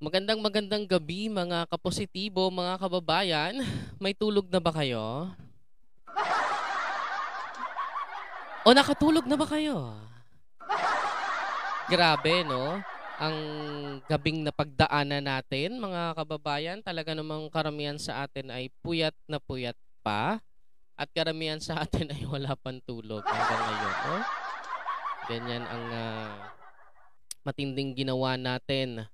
Magandang gabi mga kapositibo, mga kababayan. May tulog na ba kayo? O nakatulog na ba kayo? Grabe, no? Ang gabing napagdaanan natin, mga kababayan, talaga namang karamihan sa atin ay puyat na puyat pa. At karamihan sa atin ay wala pang tulog hanggang ngayon. No? Ganyan ang matinding ginawa natin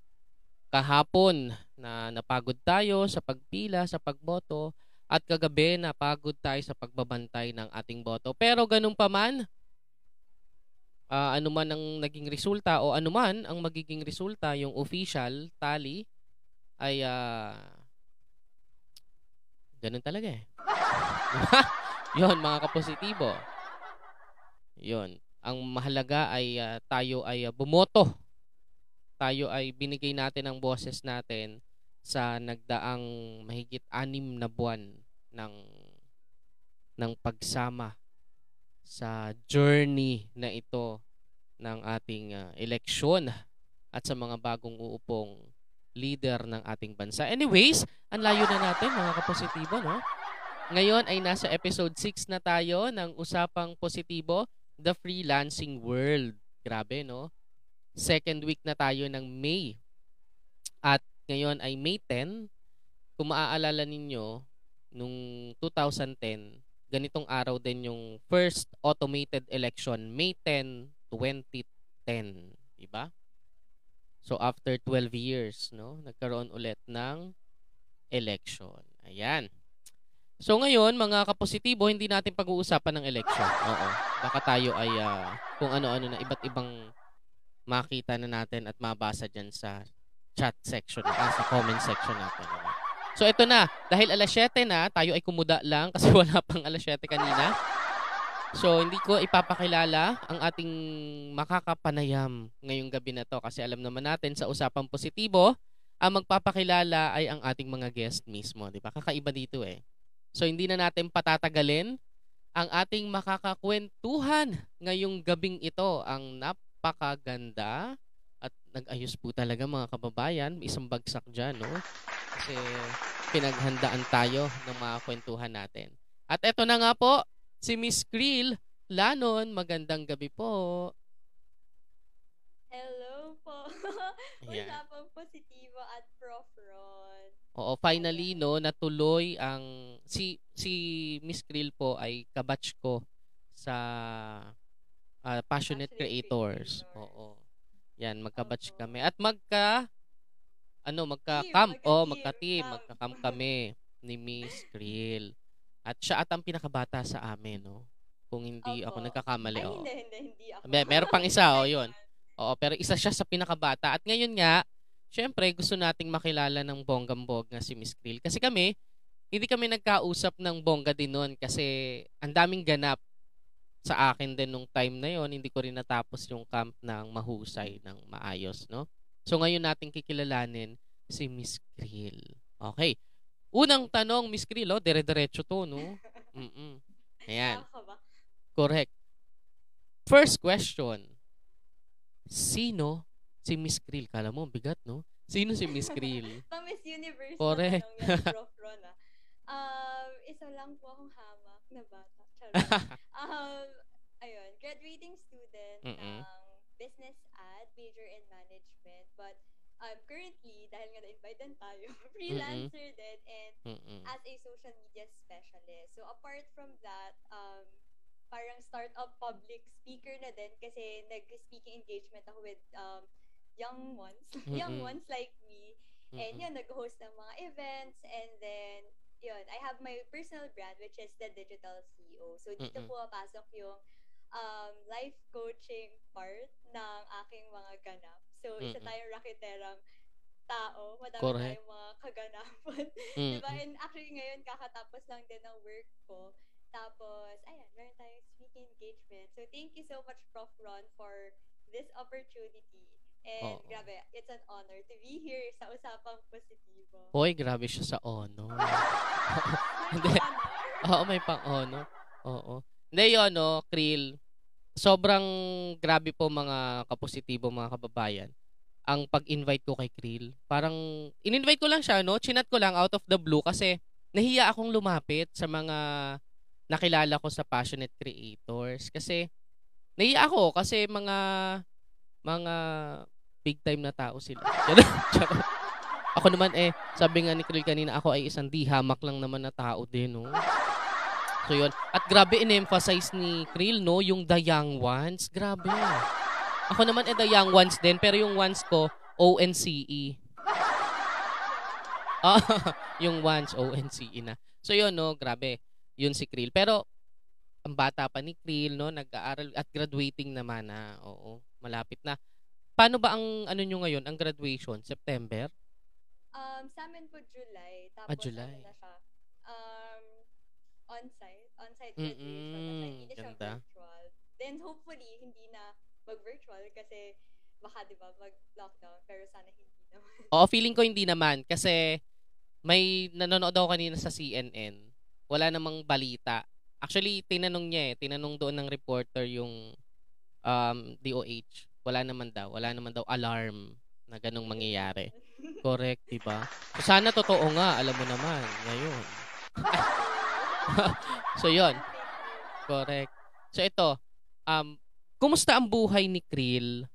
kahapon na napagod tayo sa pagpila, sa pagboto, at kagabi napagod tayo sa pagbabantay ng ating boto. Pero ganun pa man, anuman ang naging resulta o anuman ang magiging resulta, yung official tally ay ganun talaga eh. Yun mga kapositibo. Yun. Ang mahalaga ay tayo ay bumoto. Tayo ay binigay natin ang boses natin sa nagdaang mahigit 6 na buwan ng pagsama sa journey na ito ng ating eleksyon at sa mga bagong uupong leader ng ating bansa. Anyways, ang layo na natin mga kapositibo, no? Ngayon ay nasa episode 6 na tayo ng Usapang Positibo, The Freelancing World. Grabe, no? Second week na tayo ng May. At ngayon ay May 10. Kung maaalala ninyo, nung 2010, ganitong araw din yung first automated election, May 10, 2010. Diba? So after 12 years, no, nagkaroon ulit ng election. Ayan. So ngayon, mga kapositibo, hindi natin pag-uusapan ng election. Oo. Baka tayo ay kung ano-ano na iba't ibang makita na natin at mabasa dyan sa chat section, sa comment section natin. So ito na, dahil alas 7 na, tayo ay kumuda lang kasi wala pang alas 7 kanina. So hindi ko ipapakilala ang ating makakapanayam ngayong gabi na to kasi alam naman natin sa Usapang Positibo, ang magpapakilala ay ang ating mga guest mismo. Diba? Kakaiba dito eh. So hindi na natin patatagalin ang ating makakakwentuhan ngayong gabing ito, ang napakaganda at nag-ayos po talaga mga kababayan. Isang bagsak dyan, no? Kasi pinaghandaan tayo ng mga kwentuhan natin. At eto na nga po, si Miss Krille Lanon. Magandang gabi po. Hello po. Usapang Positibo at Prof. Ron. Oo, finally, no, natuloy ang... Si Miss Krille po ay kabatch ko sa... Passionate Creators. Oo. Yan, magka-batch kami. At magka-camp. Oh, magka-team. Magka-camp kami ni Miss Krille. At siya at ang pinakabata sa amin, no? Kung hindi ako nagkakamali. Ay, hindi ako. Meron pang isa, oh, yun. Oo, pero isa siya sa pinakabata. At ngayon nga, syempre, gusto nating makilala ng bonggambog na si Miss Krille. Kasi kami, hindi kami nagkausap ng bongga din nun kasi ang daming ganap sa akin din nung time na yon, hindi ko rin natapos yung camp ng mahusay, ng maayos, no? So ngayon natin kikilalanin si Miss Krille. Okay. Unang tanong, Miss Krille, oh, dire-diretso to, no? Ayan. Correct. First question. Sino si Miss Krille? Kala mo, bigat, no? Sino si Miss Krille? Miss Universe. Correct. Isa lang po akong hamak na bata. Ayun, graduating student ng business ad, major in management, but currently, dahil nga na-invited tayo, freelancer din and as a social media specialist. So apart from that, parang start-up public speaker na din kasi nag-speaking engagement ako with young ones like me. And yun, nag-host ng mga events and then yun, I have my personal brand which is the Digital CEO. So dito po papasok yung life coaching part ng aking mga ganap. So isa tayong raketerang tao, madami tayong mga kaganapan. Diba? And actually ngayon kakatapos lang din ng work ko. Tapos, ayan, meron tayong speaking engagement. So thank you so much Prof. Ron for this opportunity. And grabe, it's an honor to be here sa Usapang Positibo. Hoy, grabe siya sa honor. Oo, may pang-honor. Oo. Hindi yun, no, Krille. Sobrang grabe po mga kapositibo, mga kababayan. ang pag-invite ko kay Krille. Parang in-invite ko lang siya, no? Chinat ko lang out of the blue kasi nahiya akong lumapit sa mga nakilala ko sa passionate creators. Kasi nahiya ako kasi mga big time na tao sila. Ako naman eh, sabi nga ni Krille kanina, ako ay isang dihamak lang naman na tao din, no? So yun. At grabe in-emphasize ni Krille, no? Yung the young ones. Grabe. Ako naman eh, the young ones din. Pero yung ones ko, O-N-C-E. Yung ones, O-N-C-E na. So yun, no? Grabe. Yun si Krille. Pero, ang bata pa ni Krille, no? Nag-aaral at graduating naman na. Oo. Malapit na. Paano ba ang ano nyo ngayon? Ang graduation? September? Sa amin po July. Tapos July. Na siya, on-site graduation. Hindi siya virtual. Then hopefully, hindi na mag-virtual kasi baka diba mag-lockdown. Pero sana hindi naman. Oo, feeling ko hindi naman. Kasi may nanonood ako kanina sa CNN. Wala namang balita. Actually, tinanong niya eh. Tinanong doon ng reporter yung DOH. Wala naman daw alarm na ganong mangyayari. Correct, diba? So, sana totoo nga, alam mo naman, ngayon. So, yun. Correct. So, ito, kumusta ang buhay ni Krille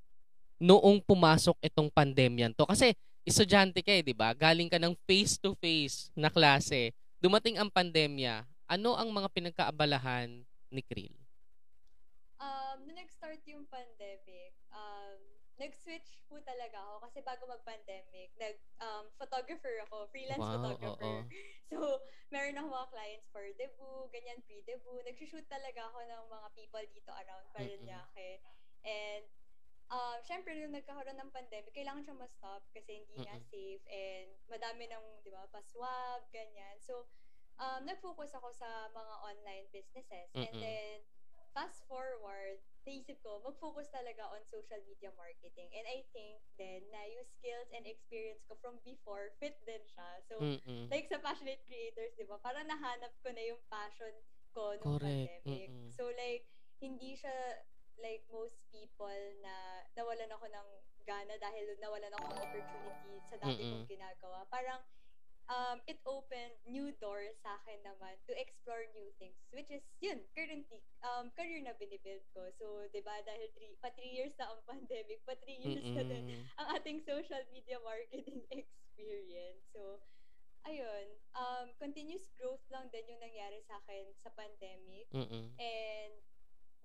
noong pumasok itong pandemyan to? Kasi, estudyante ka eh, diba? Galing ka ng face-to-face na klase. Dumating ang pandemya, ano ang mga pinagkaabalahan ni Krille? Nung nag-start yung pandemic, nag-switch po talaga ako kasi bago mag-pandemic, nag-photographer ako, freelance photographer. Oh, oh. So, meron ako mga clients for debut, ganyan, pre-debut. Nag-shoot talaga ako ng mga people dito around Parañaque. And, syempre, nung nagkaroon ng pandemic, kailangan siya ma-stop kasi hindi nga safe and madami ng, di ba, pa-swab, ganyan. So, nag-focus ako sa mga online businesses. And then, fast forward, naisip ko, mag-focus talaga on social media marketing. And I think then na yung skills and experience ko from before, fit din siya. So, like sa passionate creators, di ba? Parang nahanap ko na yung passion ko nung pandemic. So, like, hindi siya like most people na nawalan ako ng gana dahil nawalan ako ng opportunity sa dati kong ginagawa. Parang, it opened new doors sa akin naman to explore new things, which is yun, currently, career na binibuild ko. So, diba, dahil pa 3 years na ang pandemic, pa 3 years na din ang ating social media marketing experience. So, ayun, continuous growth lang din yung nangyari sa akin sa pandemic. And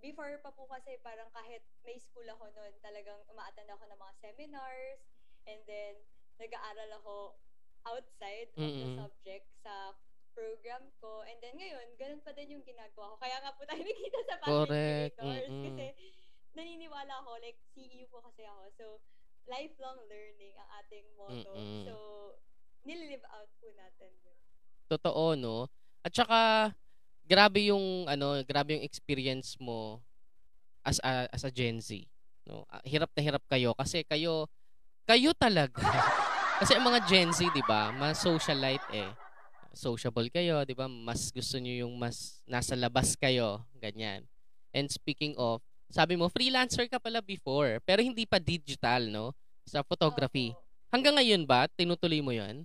before pa po kasi parang kahit may school ako noon, talagang umaattend ako ng mga seminars and then nag-aaral ako outside of the subject sa program ko. And then ngayon, ganun pa din yung ginagawa ko. Kaya nga po tayo nakita sa passionate creators kasi naniniwala ako, like CEO po kasi ako. So, lifelong learning ang ating motto. So, nililive out po natin yun. Totoo, no? At saka, grabe yung experience mo as a Gen Z. No? Hirap na hirap kayo kasi kayo talaga. Kasi ang mga Gen Z, 'di ba, mas socialite eh. Sociable kayo, 'di ba? Mas gusto niyo yung mas nasa labas kayo, ganyan. And speaking of, sabi mo freelancer ka pala before, pero hindi pa digital, no? Sa photography. Hanggang ngayon ba tinutuloy mo 'yon?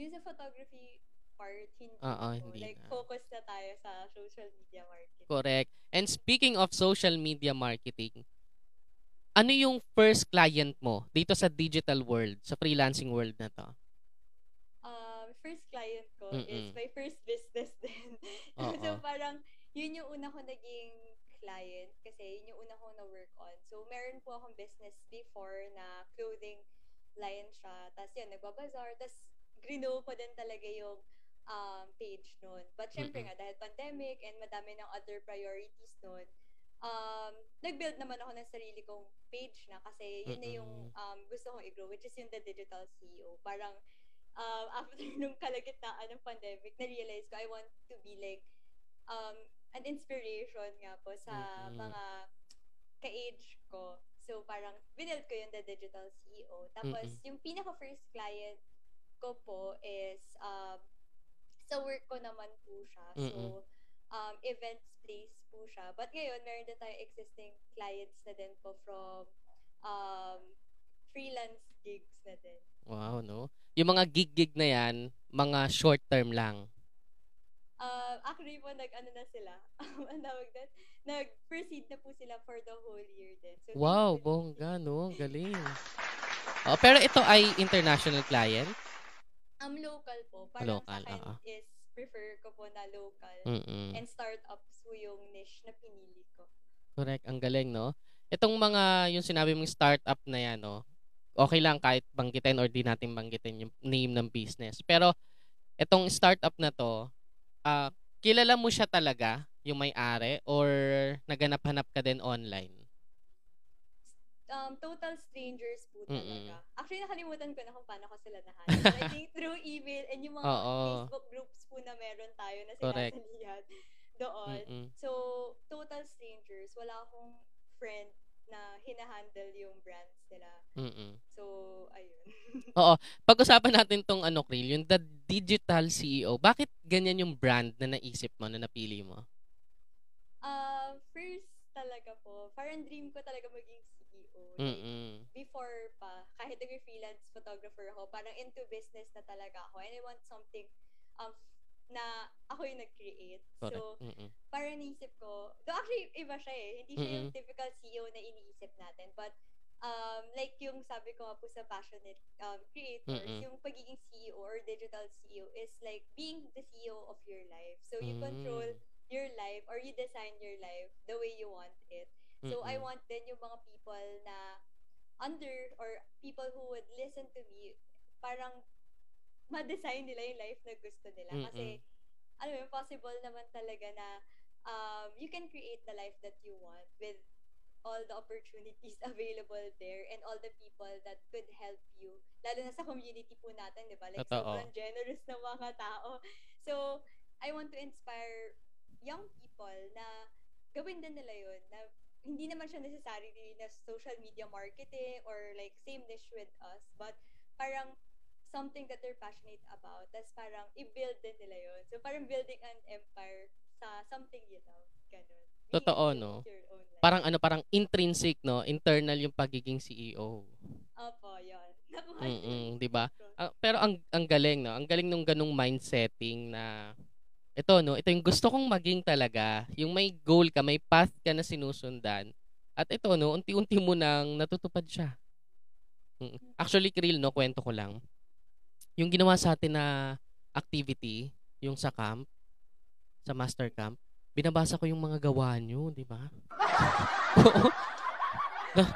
Yung sa photography part, hindi. Like focus na tayo sa social media marketing. Correct. And speaking of social media marketing, ano yung first client mo dito sa digital world, sa freelancing world na to? First client ko is my first business din. So parang yun yung una ko naging client kasi yun yung una ko na-work on. So meron po akong business before na clothing line siya. Tapos yun, nagbabazar. Tapos grino ko din talaga yung page nun. But syempre nga, dahil pandemic and madami ng other priorities nun, nag-build naman ako ng sarili kong page na kasi yun na yung gusto kong i-grow, which is yung the digital CEO. Parang after nung kalagitnaan ng pandemic, na-realize ko I want to be like an inspiration nga po sa mga ka-age ko. So parang binuild ko yung the digital CEO. Tapos yung pinaka-first client ko po is sa work ko naman po siya. So events place po siya. But ngayon, meron din tayo existing clients na din po from freelance gigs na din. Wow, no? Yung mga gig-gig na yan, mga short term lang. Actually po, nag-ano na sila. Ang tawag din. Nag-proceed na po sila for the whole year din. So, wow, bongga, no? Galing. Oh, pero ito ay international client? Local po. Parang local, sa akin is prefer ko po na local. Mm-mm. And startups po yung niche na pinili ko. Correct. Ang galing, no? Itong mga, yung sinabi mong startup na yan, no? Okay lang kahit banggitin or di natin banggitin yung name ng business. Pero itong startup na to, kilala mo siya talaga yung may-ari or naganap-hanap ka din online? Total strangers po talaga. Actually, nakalimutan ko na kung paano ko sila nahanap. I think through email and yung mga Facebook groups po na meron tayo na sinasalihan doon. So, total strangers. Wala akong friend na hinahandle yung brands nila. So, ayun. Oo. Pag-usapan natin tong ano, Krille, yung The Digital CEO. Bakit ganyan yung brand na naisip mo, na napili mo? First talaga po, parang dream ko talaga maging CEO. Like, before pa, kahit naging freelance photographer ako, parang into business na talaga ako. And I want something na ako yung nag-create. Correct. So, parang naisip ko, though actually, iba siya eh. Hindi siya yung typical CEO na iniisip natin. But, like yung sabi ko nga po sa passionate creators, yung pagiging CEO or digital CEO is like being the CEO of your life. So, you control your life or you design your life the way you want it. So, I want din yung mga people na under or people who would listen to me, parang ma-design nila yung life na gusto nila. Kasi, alam mo, possible naman talaga na you can create the life that you want with all the opportunities available there and all the people that could help you. Lalo na sa community po natin, di ba? Like, sobrang generous na mga tao. So, I want to inspire young people na gawin din nila yun, na hindi naman siya necessary na social media marketing or like same niche with us, but parang something that they're passionate about. Tapos parang i-build din nila yun. So parang building an empire sa something you love. Ganun. Totoo, no? Parang ano, parang intrinsic, no? Internal yung pagiging CEO. Opo, yun. Diba? Pero ang galing, no? Ang galing nung ganung mindsetting na ito, no? Ito yung gusto kong maging talaga. Yung may goal ka, may path ka na sinusundan. At ito, no? Unti-unti mo nang natutupad siya. Actually, Krille, no? Kwento ko lang. Yung ginawa sa atin na activity, yung sa camp, sa master camp, binabasa ko yung mga gawa nyo, di ba?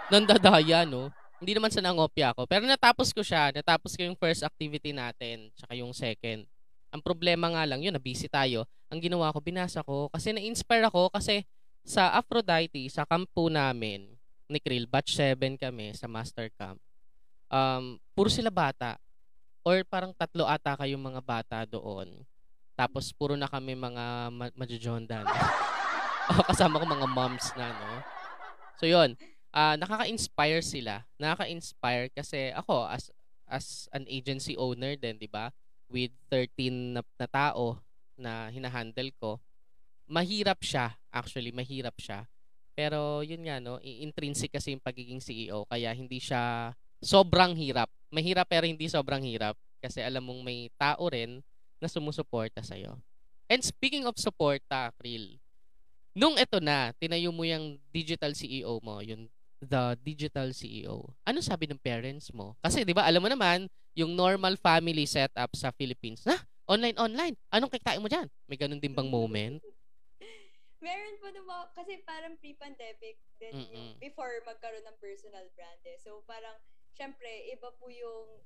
Nandadaya, no? Hindi naman sa nangopya ako. Pero natapos ko siya. Natapos ko yung first activity natin, tsaka yung second. Ang problema nga lang, yun, na-busy tayo. Ang ginawa ko, binasa ko. Kasi na-inspire ako kasi sa Aphrodite, sa camp po namin, ni Krille, batch 7 kami sa master camp. Puro sila bata. Or parang tatlo ata kayong mga bata doon. Tapos puro na kami mga majujondan. Kasama ko mga moms na, no? So yun, nakaka-inspire sila. Nakaka-inspire kasi ako as an agency owner din, di ba? With 13 na tao na hinahandle ko. Mahirap siya. Actually, mahirap siya. Pero yun nga, no? Intrinsic kasi yung pagiging CEO. Kaya hindi siya sobrang hirap. Mahirap pero hindi sobrang hirap kasi alam mong may tao rin na sumusuporta sa'yo. And speaking of suporta, Krille, nung ito na, tinayo mo yung digital CEO mo, yung The Digital CEO, ano sabi ng parents mo? Kasi di ba alam mo naman, yung normal family setup sa Philippines, online, anong kikitain mo dyan? May ganun din bang moment? Meron po naman, kasi parang pre-pandemic din yung before magkaroon ng personal brand eh. So parang siyempre, iba po yung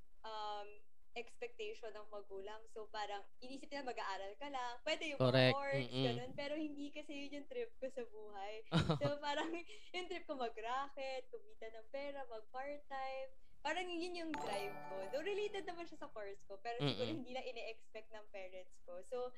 expectation ng magulang. So, parang, inisip nila mag-aaral ka lang. Pwede yung sports, ganun. Pero hindi kasi yun yung trip ko sa buhay. So, parang, yung trip ko mag-racket, kumita ng pera, mag-part-time. Parang yun yung drive ko. Though, related naman siya sa course ko. Pero siguro hindi na ine-expect ng parents ko. So,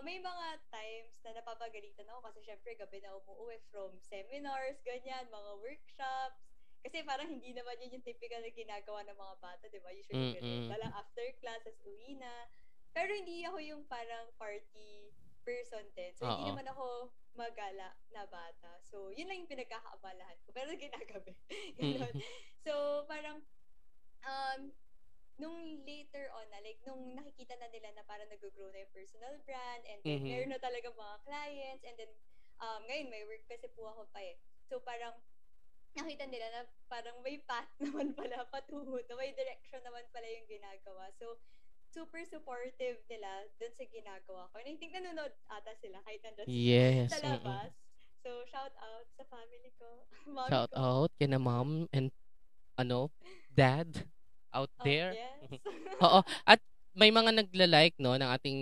may mga times na napapagalitan ako kasi syempre, gabi na umuwi from seminars, ganyan, mga workshops. Kasi parang hindi naman yun yung typical na ginagawa ng mga bata, di ba? Usually, walang after class, as uwi na. Pero hindi ako yung parang party person din. So, hindi naman ako magala na bata. So, yun lang yung pinagkakaabalahan ko. Pero ginagabi. So, parang nung later on na, like, nung nakikita na nila na parang nag-grow na yung personal brand and then meron na talaga mga clients and then ngayon may work kasi po ako pa eh. So parang nakita nila na parang may path naman pala patungo, na may direction naman pala yung ginagawa. So super supportive nila dun sa ginagawa ko. And I think nanonood ata sila kahit nandun sa labas. So shout out sa family ko. Shout out kina mom and dad out there. Yes. Oo. At may mga nagla-like no ng ating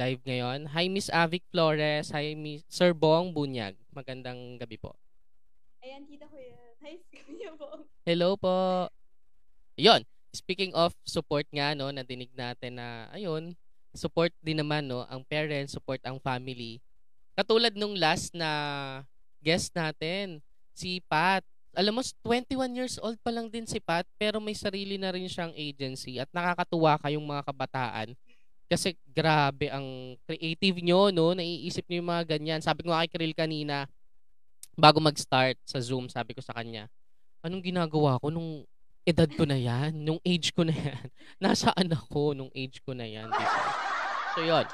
live ngayon. Hi Miss Avic Flores, hi Miss Sir Bong Bunyag. Magandang gabi po. Ayan, tita ko yan. Hi Kuya Bong. Hello po. Yon. Speaking of support nga no, nadinig natin na ayun, support din naman no ang parents, support ang family. Katulad nung last na guest natin, si Pat. Alam mo, 21 years old pa lang din si Pat pero may sarili na rin siyang agency at nakakatuwa kayong mga kabataan kasi grabe ang creative nyo, no? Naiisip nyo yung mga ganyan. Sabi ko nga kay Krille kanina bago mag-start sa Zoom, sabi ko sa kanya, anong ginagawa ko nung edad ko na yan? Nung age ko na yan? Nasaan ako nung age ko na yan? Diba? So yun,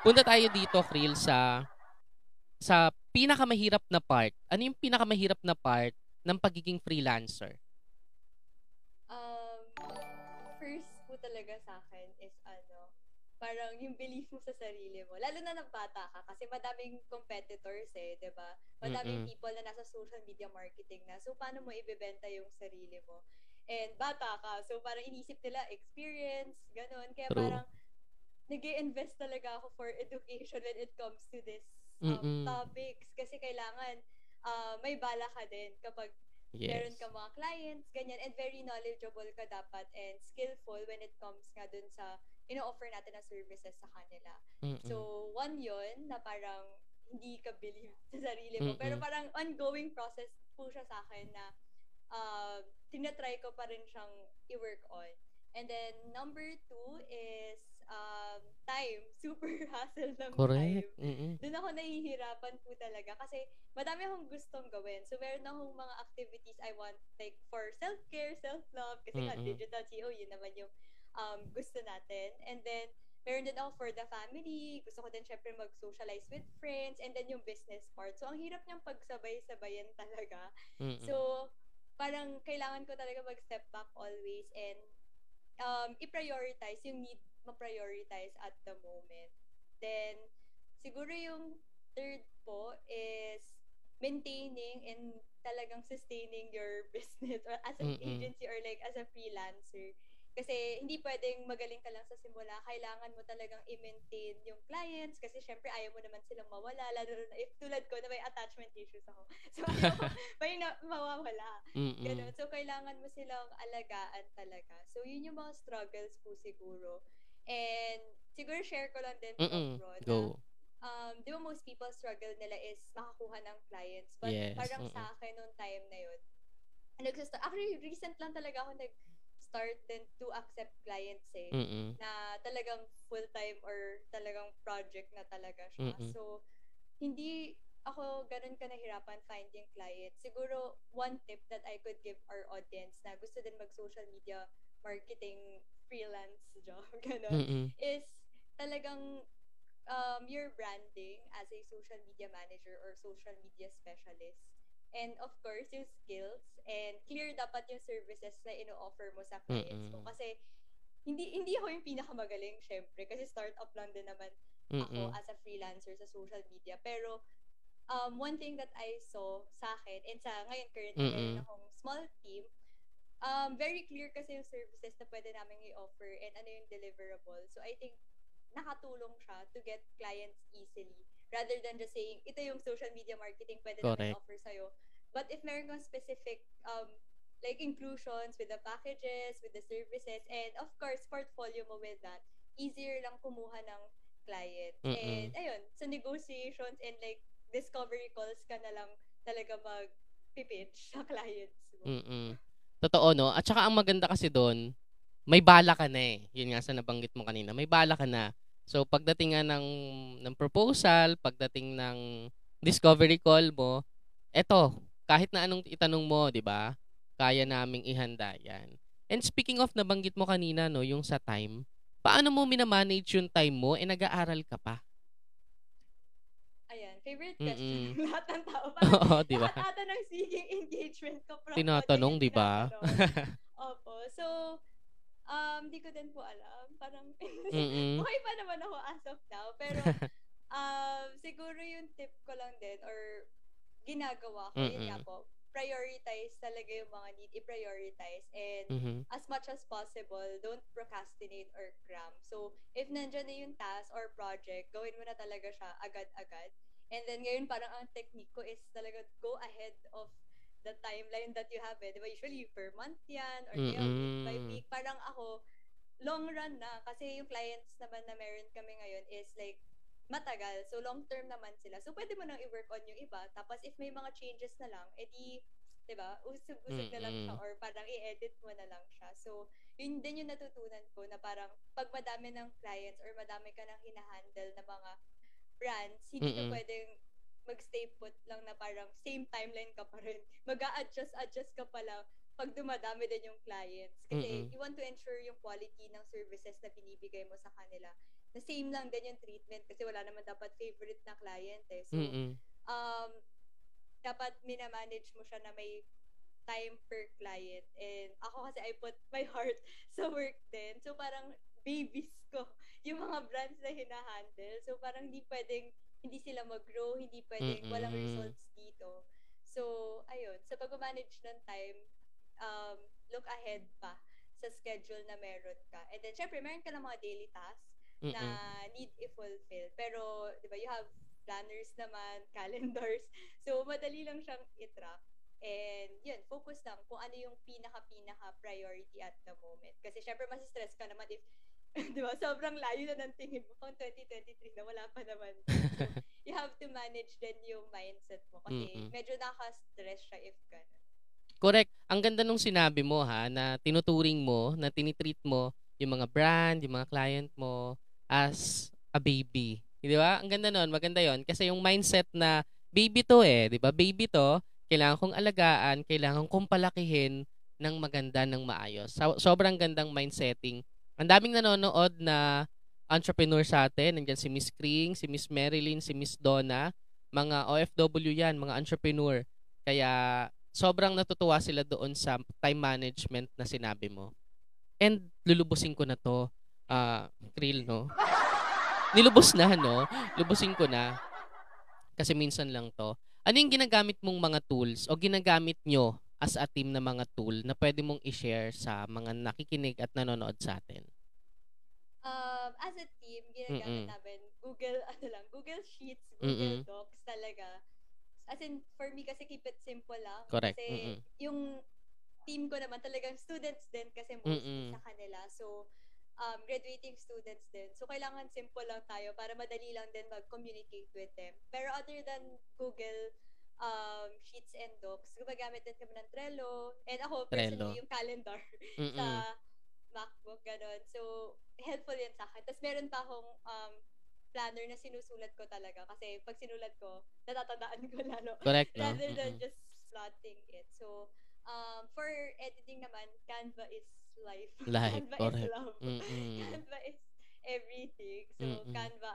punta tayo dito, Krille, sa pinakamahirap na part. Ano yung pinakamahirap na part ng pagiging freelancer? First po talaga sa akin is parang yung belief mo sa sarili mo. Lalo na ng bata ka kasi madaming competitors eh, di ba? Madaming people na nasa social media marketing na. So, paano mo ibebenta yung sarili mo? And bata ka. So, parang inisip nila experience, ganun. Kaya parang nag-i-invest talaga ako for education when it comes to this topics. Kasi kailangan may bala ka din kapag meron ka mga clients, ganyan, and very knowledgeable ka dapat and skillful when it comes nga dun sa ino-offer natin na services sa kanila. So, one yun na parang hindi ka believe sa sarili mo. Pero parang ongoing process po siya sa akin na tinatry ko pa rin siyang i-work on. And then, number 2 is time. Super hassle ng time. Doon ako nahihirapan po talaga kasi madami akong gustong gawin. So, meron akong mga activities I want like for self-care, self-love. Kasi nga, digital CEO, yun naman yung gusto natin. And then, meron din ako for the family. Gusto ko din syempre mag-socialize with friends. And then, yung business part. So, ang hirap niyang pagsabay-sabayan talaga. So, parang kailangan ko talaga mag-step back always and i-prioritize yung need ma-prioritize at the moment. Then, siguro yung third po is maintaining and talagang sustaining your business or as an agency or like as a freelancer. Kasi hindi pwedeng magaling ka lang sa simula. Kailangan mo talagang i-maintain yung clients kasi syempre ayaw mo naman silang mawala. Lalo na if tulad ko na may attachment issues ako. So, ayaw mawawala. Ganun. So, kailangan mo silang alagaan talaga. So, yun yung mga struggles po siguro. And siguro share ko lang din bro. Di ba most people struggle nila is makakuha ng clients. But parang sa akin noong time na yun. Actually, recent lang talaga ako nag-start din to accept clients eh. Na talagang full-time or talagang project na talaga siya. So, hindi ako ganun ka nahirapan finding clients. Siguro, one tip that I could give our audience na gusto din mag-social media marketing freelance job, ganun, is talagang your branding as a social media manager or social media specialist. And of course, yung skills and clear dapat yung services na ino-offer mo sa clients mo. Kasi hindi ako yung pinakamagaling, syempre. Kasi startup lang din naman ako as a freelancer sa social media. Pero one thing that I saw sa akin, and sa ngayon currently meron akong small team, very clear kasi yung services na pwede namin i-offer and ano yung deliverable. So I think nakatulong siya to get clients easily. Rather than just saying, ito yung social media marketing pwede namin offer sa'yo. But if meron kang specific like inclusions with the packages, with the services, and of course, portfolio mo with that, easier lang kumuha ng client. And ayun, sa negotiations and like discovery calls ka na lang talaga mag-pitch sa clients mo. Totoo, no? At saka ang maganda kasi doon, may bala ka na eh. Yun nga sa nabanggit mo kanina. May bala ka na. So, pagdating nga ng proposal, pagdating ng discovery call mo, eto, kahit na anong itanong mo, di ba? Kaya naming ihanda yan. And speaking of, nabanggit mo kanina, no, yung sa time, paano mo minamanage yung time mo eh nag-aaral ka pa? Ayan, favorite question ng lahat ng tao. Oo, di ba? Lahat ata ng seeking engagement ko. Tinatanong, di ba? Opo. So, di ko din po alam. Parang, okay pa naman ako as of now. Pero, siguro yung tip ko lang din or ginagawa ko, yun nga po, prioritize talaga yung mga need, i-prioritize, and as much as possible, don't procrastinate or cram. So, if nandiyan na yung task or project, gawin mo na talaga siya agad-agad. And then, ngayon parang ang technique ko is talaga go ahead of the timeline that you have. Eh. Diba? Usually, per month yan, or week by week. Parang ako, long run na. Kasi yung clients naman na meron kami ngayon is like, matagal. So, long-term naman sila. So, pwede mo nang i-work on yung iba. Tapos, if may mga changes na lang, edi, diba, usog-usog na lang siya or parang i-edit mo na lang siya. So, yun din yung natutunan ko na parang pag madami ng clients or madami ka nang hinahandle na mga brands, hindi ka pwedeng mag-stay put lang na parang same timeline ka pa rin. Mag-a-adjust ka pa lang pag dumadami din yung clients. Kasi you want to ensure yung quality ng services na binibigay mo sa kanila. The same lang din yung treatment kasi wala naman dapat favorite na client eh. So, dapat minamanage mo siya na may time per client. And ako kasi I put my heart sa work din. So, parang babies ko yung mga brands na hinahandle. So, parang hindi pwedeng, hindi sila mag-grow, hindi pwedeng walang results dito. So, ayun. Sa pag-manage ng time, look ahead pa sa schedule na meron ka. And then, syempre, meron ka ng mga daily tasks na need i-fulfill. Pero, di ba, you have planners naman, calendars. So, madali lang siyang i-track. And, yun, focus lang kung ano yung pinaka-priority at the moment. Kasi, syempre, masistress ka naman if, di ba, sobrang layo na ng tingin mo kung 2023 na wala pa naman. So, you have to manage din yung mindset mo. Kasi, medyo naka-stress siya if gano'n. Correct. Ang ganda nung sinabi mo, ha, na tinuturing mo, na tinitreat mo yung mga brand, yung mga client mo, as a baby. Di ba? Ang ganda nun. Maganda yon. Kasi yung mindset na baby to eh. Di ba? Baby to, kailangan kong alagaan, kailangan kong palakihin ng maganda, ng maayos. Sobrang gandang mindsetting. Ang daming nanonood na entrepreneur sa atin. Nandiyan si Miss Kring, si Miss Marilyn, si Miss Donna. Mga OFW yan, mga entrepreneur. Kaya sobrang natutuwa sila doon sa time management na sinabi mo. And lulubusin ko na to, Krille, no? Nilubos na, no? Lubusin ko na. Kasi minsan lang to. Ano yung ginagamit mong mga tools o ginagamit nyo as a team na mga tool na pwede mong i-share sa mga nakikinig at nanonood sa atin? As a team, ginagamit namin Google Sheets, Google Docs talaga. As in, for me kasi keep it simple lang. Correct. Kasi yung team ko naman talagang students din kasi mostly sa kanila. So, graduating students din. So, kailangan simple lang tayo para madali lang din mag-communicate with them. Pero other than Google Sheets and Docs, gumagamit din kami ng Trello. And ako, personally, yung calendar sa MacBook, gano'n. So, helpful yan sa akin. Tapos, meron pa akong planner na sinusulat ko talaga. Kasi, pag sinulat ko, natatandaan ko lalo. Correct. Rather than just plotting it. So, for editing naman, Canva is life. Canva is love. Canva is everything. So, Canva,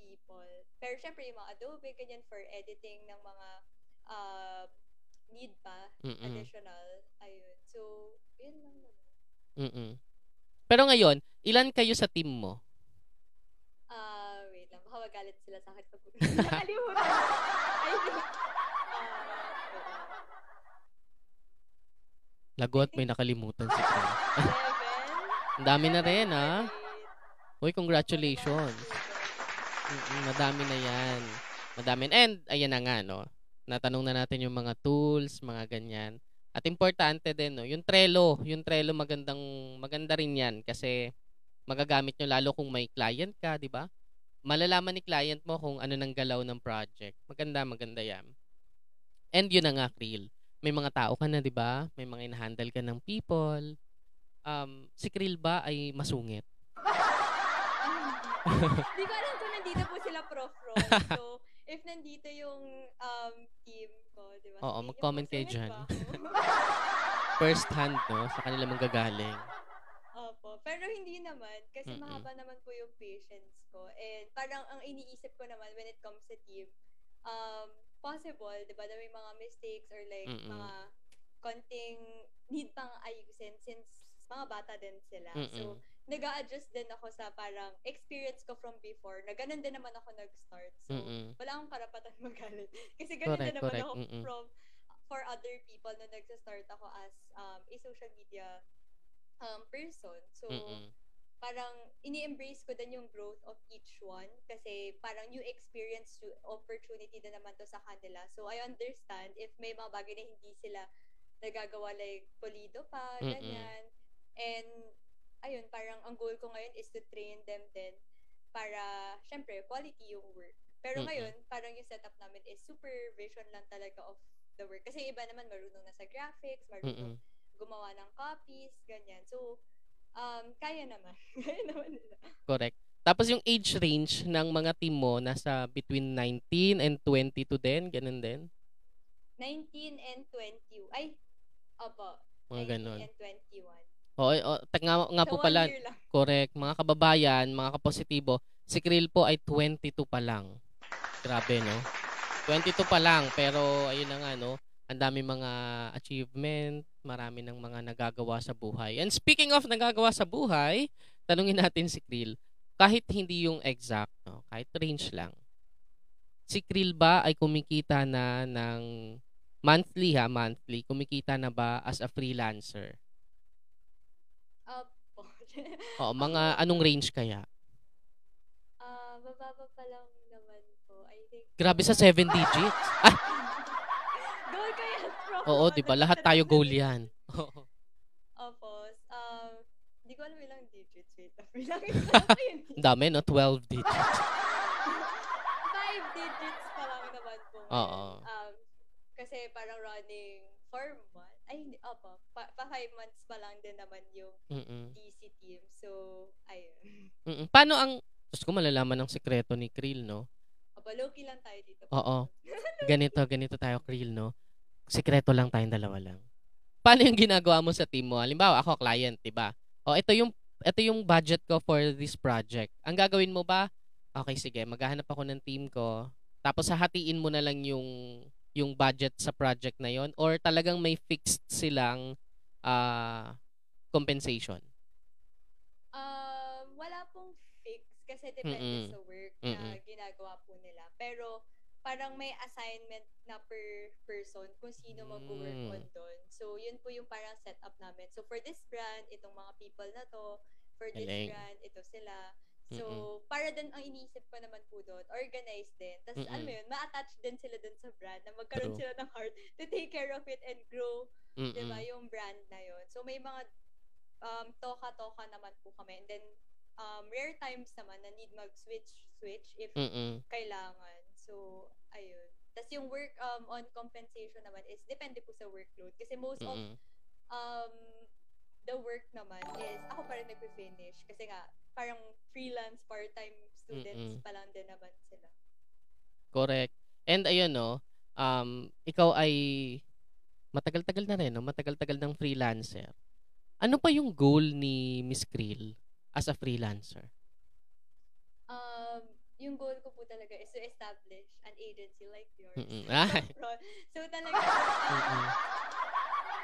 people. Pero syempre, yung mga Adobe, ganyan for editing ng mga need pa, additional. Ayun. So, yun lang naman. Pero ngayon, ilan kayo sa team mo? Wait lang. Baka magalit sila sa akin pag nakalimutan. Lagot, may nakalimutan si Krille. Ang dami na rin, ha? Uy, congratulations. Madami na yan. Madami. And, ayan na nga, no? Natanong na natin yung mga tools, mga ganyan. At importante din, no? Yung Trello, maganda rin yan. Kasi, magagamit nyo lalo kung may client ka, di ba? Malalaman ni client mo kung ano nang galaw ng project. Maganda yan. And yun na nga, Krille. May mga tao ka na, di ba? May mga in-handle ka ng people. Si Krille ba ay masungit? Hindi ko alam kung nandito po sila, Prof. Ron. So, if nandito yung team ko, di ba? Oo, mag-comment kayo dyan. first hand, no? Sa kanila manggagaling. Opo. Pero hindi naman. Kasi mahaba naman po yung patience ko. And parang ang iniisip ko naman when it comes to team, possible, diba, na may mga mistakes or like mga konting need pang ayusin since mga bata din sila. So, nag-a-adjust din ako sa parang experience ko from before na ganun din naman ako nag-start. So, wala akong karapatan magalit. Kasi ganun din naman ako from for other people na nag-start ako as a social media person. So, parang ini-embrace ko din yung growth of each one kasi parang new experience, opportunity din naman to sa kanila. So, I understand if may mga bagay na hindi sila nagagawa like pulido pa, ganyan. And, ayun, parang ang goal ko ngayon is to train them din para, syempre, quality yung work. Pero ngayon, parang yung setup namin is supervision lang talaga of the work. Kasi iba naman, marunong na sa graphics, marunong gumawa ng copies, ganyan. So, kaya naman. Kaya naman nila. Correct. Tapos yung age range ng mga team mo, nasa between 19 and 22 din? Ganun din? 19 and 20. Ay, opo. Mga ganun. 19 and 21. Oo, nga so po pala. Correct. Mga kababayan, mga kapositibo, si Krille po ay 22 pa lang. Grabe, no? 22 pa lang, pero ayun na nga, no? Ang dami mga achievement, marami ng mga nagagawa sa buhay. And speaking of nagagawa sa buhay, tanungin natin si Krille. Kahit hindi yung exact, no? Kahit range lang. Si Krille ba ay kumikita na ng monthly, ha? Monthly. Kumikita na ba as a freelancer? Oh, mga anong range kaya? Bababa pa lang naman po. I think grabe sa 7 digits. Goal kaya. Oo, di ba? Lahat tayo goal 'yan. Oo. Opo. Hindi ko alam ilang digits. Wait. Ang dami, no? 12 digits. 5 digits pa lang naman po. Oo. Kasi parang running 4 months. Ay, hindi. Opo. Pa 5 months pa lang din naman yung DC team. So, ayun. Paano ang... Gusto ko malalaman ang sekreto ni Krille, no? Opo, low-key lang tayo dito. Oo. Ganito tayo, Krille, no? Sekreto lang tayong dalawa lang. Paano yung ginagawa mo sa team mo? Halimbawa, ako, client, diba? O, ito yung budget ko for this project. Ang gagawin mo ba? Okay, sige. Maghahanap ako ng team ko. Tapos, hahatiin mo na lang yung budget sa project na yon or talagang may fixed silang compensation? Wala pong fixed kasi depende sa work na ginagawa po nila. Pero parang may assignment na per person kung sino mag-work on doon. So, yun po yung parang setup namin. So, for this brand, itong mga people na to. For this brand, ito sila. So, para din ang iniisip ko naman po doon, organized din. Tapos, alam mo yun, ma-attach din sila doon sa brand na magkaroon sila ng heart to take care of it and grow, diba, yung brand na yun. So, may mga toka-toka naman po kami. And then, rare times naman na need mag-switch if kailangan. So, ayun. Tapos, yung work on compensation naman is depende po sa workload. Kasi most of the work naman is ako pa rin nag-finish. Kasi nga, parang freelance, part-time students pa lang din naman sila. Correct. And ayun, no, ikaw ay matagal-tagal na rin, no? Matagal-tagal ng freelancer. Ano pa yung goal ni Miss Krille as a freelancer? Yung goal ko po talaga is to establish an agency like yours. So talaga,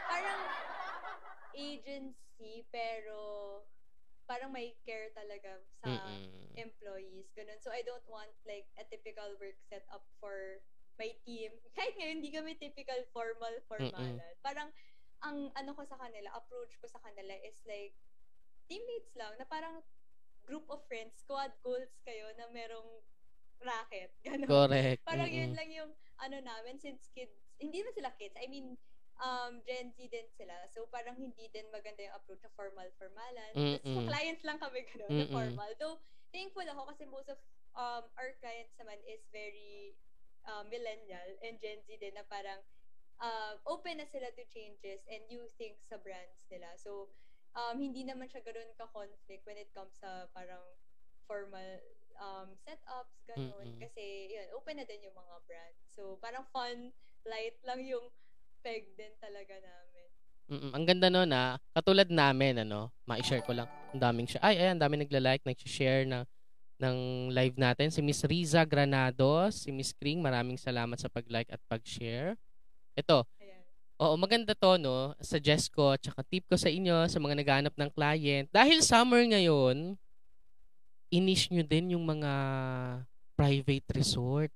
parang agency, pero parang may care talaga sa employees, ganun. So, I don't want like a typical work setup for my team. Kahit ngayon, hindi kami typical formal. Parang, ang ano ko sa kanila, approach ko sa kanila is like, teammates lang, na parang group of friends, squad goals kayo na merong racket. Ganun. Correct. Parang yun lang yung ano namin, since kids, hindi na sila kids, I mean, Gen Z din sila. So, parang hindi din maganda yung approach na formal-formalan. So, clients lang kami gano'n na formal. Though, thankful ako kasi most of our clients naman is very millennial and Gen Z din na parang open na sila to changes and new things sa brands nila. So, hindi naman siya gano'n ka-conflict when it comes sa parang formal setups, gano'n. Kasi, yun, open na din yung mga brands. So, parang fun, light lang yung peg din talaga namin. Ang ganda no na katulad namin ano, ma-share ko lang. Ang daming siya. Ay, ayan, dami nagla-like, nag-share ng live natin. Si Miss Riza Granados, si Miss Kring, maraming salamat sa pag-like at pag-share. Ito. Oo, maganda to no. Suggest ko, tsaka tip ko sa inyo sa mga naghahanap ng client. Dahil summer ngayon, inish nyo din yung mga private resort.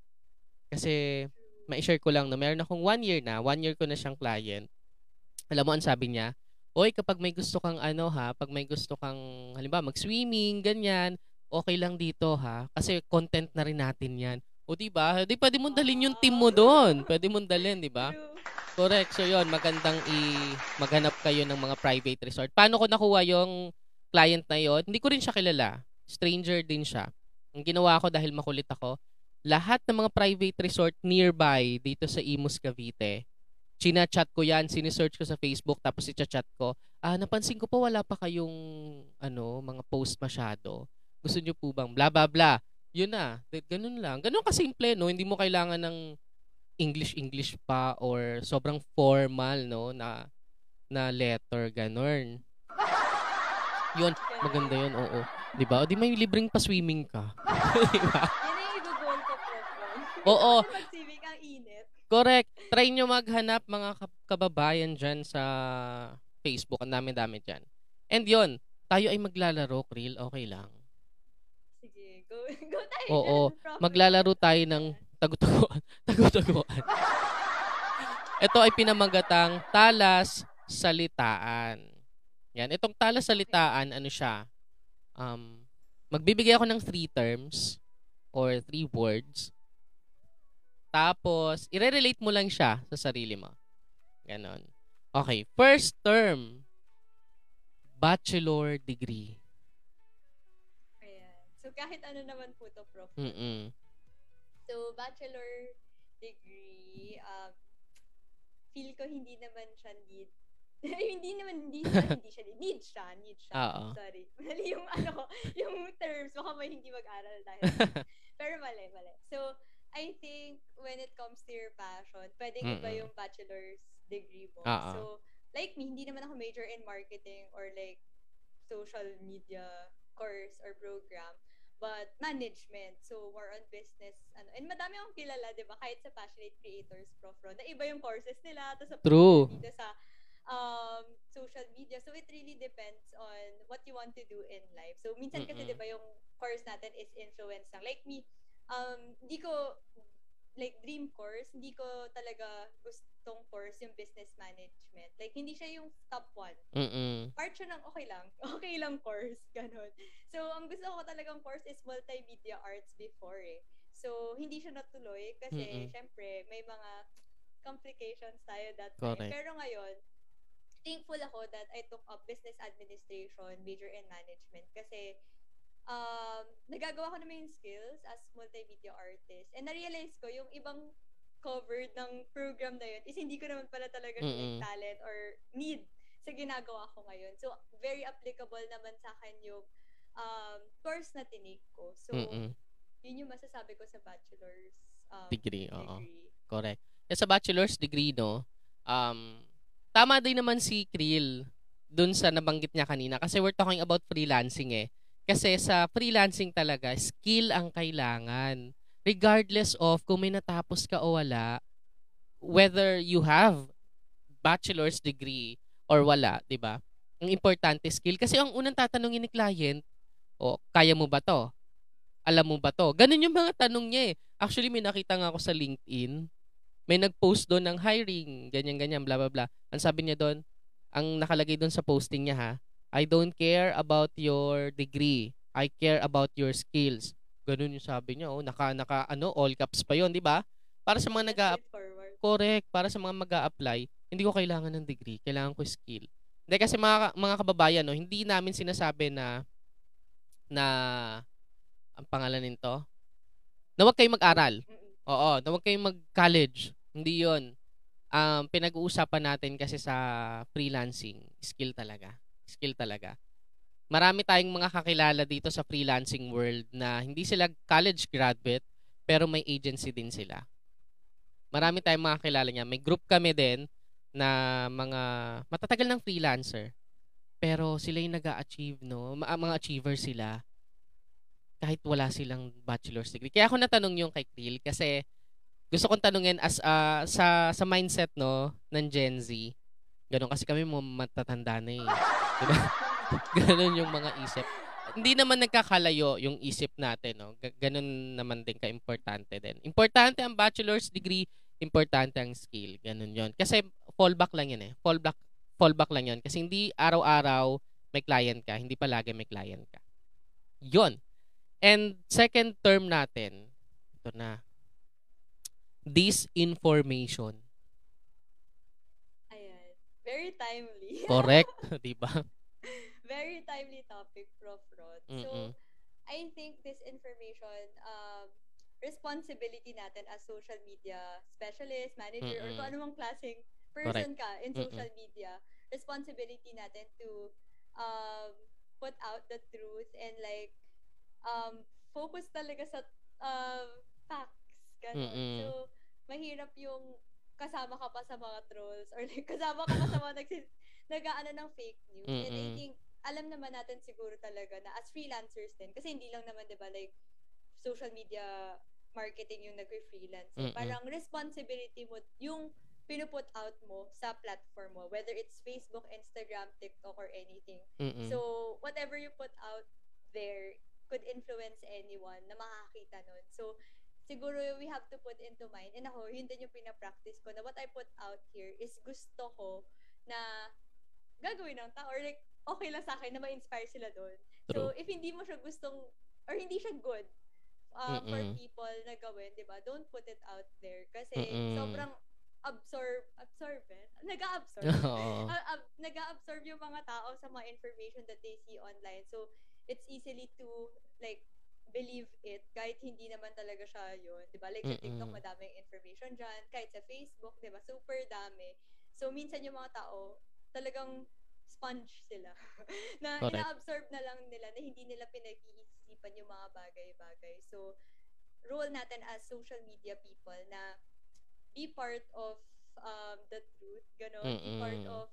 Kasi ma-share ko lang na meron akong 1 year na. 1 year ko na siyang client. Alam mo, ang sabi niya, oy, kapag may gusto kang ano ha, pag may gusto kang, halimbawa, mag-swimming, ganyan, okay lang dito ha. Kasi content na rin natin yan. O diba? Di, pwede mong dalhin yung team mo doon. Pwede mong dalhin, diba? Correct. So yun, magandang maghanap kayo ng mga private resort. Paano ko nakuha yung client na yon? Hindi ko rin siya kilala. Stranger din siya. Ang ginawa ko dahil makulit ako, lahat ng mga private resort nearby dito sa Imus, Cavite, chinachat ko yan, sinesearch ko sa Facebook, tapos i-chat ko. Napansin ko po wala pa kayong ano, mga post masyado. Gusto nyo po bang bla bla bla? Yun na. Ganun lang. Ganun kasimple, no? Hindi mo kailangan ng English pa or sobrang formal, no? Na letter, ganun. Yun. Maganda yun, oo. Diba? O di may libreng pa-swimming ka. Diba? Yan yung i-google ko po. Oo. Mag-swimming ang init. Correct. Try nyo maghanap mga kababayan dyan sa Facebook. Ang dami-dami dyan. And yon, tayo ay maglalaro, Krille. Okay lang. Sige. Go tayo. Oo. Maglalaro tayo ng tagutaguan. Tagutaguan. Ito ay pinamagatang talas salitaan. Yan. Itong talas salitaan, ano siya? Magbibigay ako ng 3 terms or 3 words. Tapos, i-relate mo lang siya sa sarili mo. Ganon. Okay. First term, bachelor degree. Ayan. So, kahit ano naman po ito, Prof. So, bachelor degree, feel ko hindi naman siya need. Need siya. Uh-oh. Sorry. Mali yung ano, yung terms. Baka may hindi mag-aral dahil. Pero mali. So, I think when it comes to your passion, pwedeng iba yung bachelor's degree mo. Uh-oh. So, like me, hindi naman ako major in marketing or like social media course or program, but management. So, more on business. Ano. And madami akong kilala, di ba? Kahit sa Passionate Creators, Prof. Ron, na iba yung courses nila. Tapos sa dito sa social media. So, it really depends on what you want to do in life. So, minsan kasi, di ba, yung course natin is influence lang. Like me, hindi ko, like, dream course, hindi ko talaga gustong course yung business management. Like, hindi siya yung top 1. Part siya ng okay lang course, ganun. So, ang gusto ko talagang course is multimedia arts before, eh. So, hindi siya natuloy kasi, syempre, may mga complications tayo that time. Correct. Pero ngayon, thankful ako that I took up business administration, major in management, kasi, nagagawa ko naman yung skills as multimedia artist. And na-realize ko, yung ibang cover ng program na yun is hindi ko naman pala talaga yung talent or need sa ginagawa ko ngayon. So, very applicable naman sa akin yung course na tinig ko. So, yun yung masasabi ko sa bachelor's degree. Correct. Yeah, sa bachelor's degree, no, tama din naman si Krille dun sa nabanggit niya kanina kasi we're talking about freelancing eh. Kasi sa freelancing talaga, skill ang kailangan. Regardless of kung may natapos ka o wala, whether you have bachelor's degree or wala, di ba? Ang importante skill. Kasi ang unang tatanungin ni client, kaya mo ba to? Alam mo ba to? Ganun yung mga tanong niya eh. Actually, may nakita nga ako sa LinkedIn. May nag-post doon ng hiring, ganyan-ganyan, bla bla bla. Ang sabi niya doon, ang nakalagay doon sa posting niya ha, I don't care about your degree. I care about your skills. Ganun yung sabi niya. Oh, naka all caps pa yon, di ba? Para sa mga Correct. Para sa mga mag-a-apply, hindi ko kailangan ng degree. Kailangan ko skill. Hindi kasi mga kababayan, no, hindi namin sinasabi na ang pangalan nito, na huwag kayong mag-aral. Oo, na huwag kayong mag-college. Hindi yon. Pinag-uusapan natin kasi sa freelancing, skill talaga. Marami tayong mga kakilala dito sa freelancing world na hindi sila college graduate pero may agency din sila. Marami tayong mga kakilala niya. May group kami din na mga matatagal ng freelancer, pero sila yung nag-a-achieve, no? Mga achiever sila kahit wala silang bachelor's degree. Kaya ako natanong yung kay Krille kasi gusto kong tanungin as sa mindset, no, ng Gen Z. Ganun kasi kami matatanda na eh. Diba? Ganun yung mga isip. Hindi naman nagkakalayo yung isip natin, no. Ganun naman din ka-importante din. Importante ang bachelor's degree, importante ang skill. Ganun yon. Kasi fallback lang yun eh. Fallback lang yun. Kasi hindi araw-araw may client ka. Hindi palagi may client ka. Yon. And second term natin, ito na. Disinformation. Ayan. Very timely. Correct, di ba? Very timely topic, Prof. Rod. Mm-mm. So, I think disinformation, responsibility natin as social media specialist, manager, or kung anumang klaseng person Correct. Ka in social media, responsibility natin to put out the truth and like focus talaga sa facts. So, mahirap yung kasama ka pa sa mga trolls or like kasama ka pa sa mga nag-aano ng fake news. And I think, alam naman natin siguro talaga na as freelancers din, kasi hindi lang naman, diba, like, social media marketing yung nag-freelance. So, parang responsibility mo, yung pinuput out mo sa platform mo, whether it's Facebook, Instagram, TikTok, or anything. So, whatever you put out there could influence anyone na makakita nun. So, siguro we have to put into mind, and ako, yun din yung pinapractice ko, na what I put out here is gusto ko na gagawin ng tao, or like, okay lang sa akin na ma-inspire sila doon. So, if hindi mo siya gustong, or hindi siya good for people na gawin, diba? Don't put it out there. Kasi sobrang absorbent? Nag-a-absorb. Nag-a-absorb yung mga tao sa mga information that they see online. So, it's easily to, like, believe it, kahit hindi naman talaga siya yun, diba? Like sa TikTok, madaming information dyan, kahit sa Facebook, diba? Super dami. So, minsan yung mga tao, talagang sponge sila. Na ina-absorb na lang nila, na hindi nila pinag-iisipan yung mga bagay-bagay. So, role natin as social media people na be part of the truth, gano'n? Be part of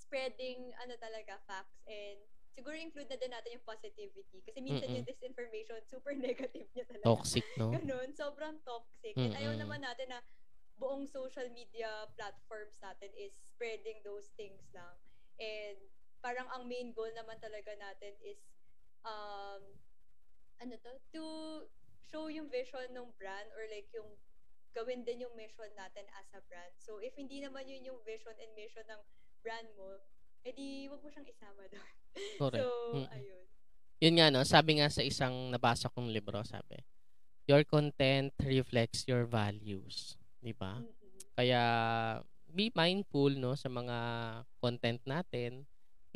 spreading, ano talaga, facts and siguro include na din natin yung positivity. Kasi minsan yung disinformation, super negative niya talaga. Toxic, no? Ganun, sobrang toxic. And ayaw naman natin na buong social media platforms natin is spreading those things lang. And parang ang main goal naman talaga natin is to show yung vision ng brand or like yung gawin din yung mission natin as a brand. So if hindi naman yun yung vision and mission ng brand mo, edi wag mo siyang isama doon. Correct. So, ayun. Yun nga, no? Sabi nga sa isang nabasa kong libro, sabi, your content reflects your values. Diba? Kaya, be mindful, no, sa mga content natin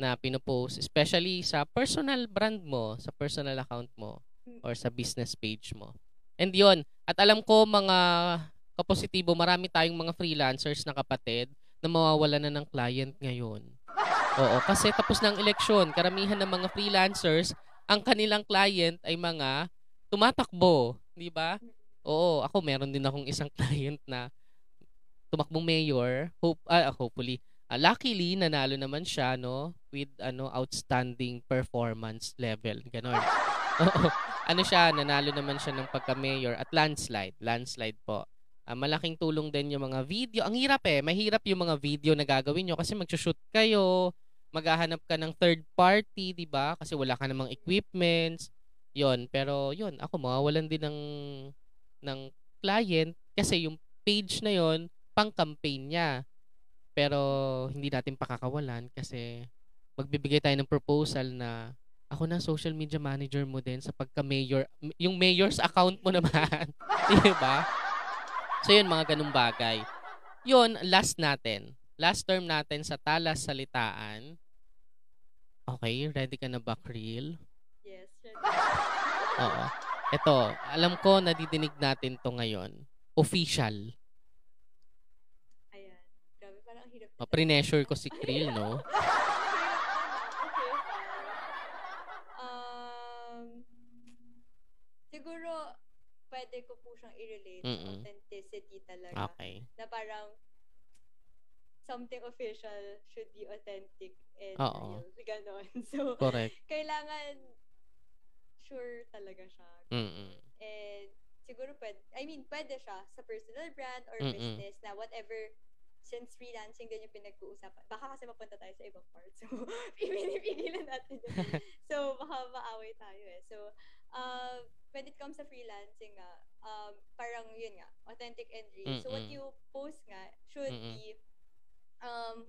na pinupost, especially sa personal brand mo, sa personal account mo, or sa business page mo. And yun, at alam ko mga kapositibo, marami tayong mga freelancers na kapatid na mawawala na ng client ngayon. Oo, kasi tapos ng eleksyon, karamihan ng mga freelancers, ang kanilang client ay mga tumatakbo, di ba? Oo, ako meron din akong isang client na tumakbong mayor, luckily nanalo naman siya, no, with outstanding performance level, ganon. Oo, nanalo naman siya ng pagka-mayor at landslide po. Malaking tulong din yung mga video. Ang hirap eh. Mahirap yung mga video na gagawin nyo kasi magsushoot kayo, maghahanap ka ng third party, di ba? Kasi wala ka namang equipments. Yun. Pero yun, ako mawawalan din ng client kasi yung page na yun, pang-campaign niya. Pero hindi natin pakakawalan kasi magbibigay tayo ng proposal na ako na social media manager mo din sa pagka-mayor. Yung mayor's account mo naman. Di ba? So yun, mga ganung bagay. Yun, last term natin sa talas salitaan. Okay, ready ka na ba, Krille? Yes, ready. Oo. Ito, alam ko nadidinig natin to ngayon. Official. Ayan. Grabe, parang hirap. Pre-pressure ko si Krille, no? Okay. Siguro, pwede ko po siyang i-relate authenticity talaga. Okay. Na parang something official should be authentic and real. Ganon. So, correct. Kailangan sure talaga siya. And siguro pwede, I mean, pwede siya sa personal brand or business na whatever, since freelancing din yung pinag-uusapan. Baka kasi mapunta tayo sa ibang part. So, pinipigilan natin yun. So, baka maaway tayo eh. So, when it comes to freelancing nga, parang yun nga, authentic and real. So, what you post nga should be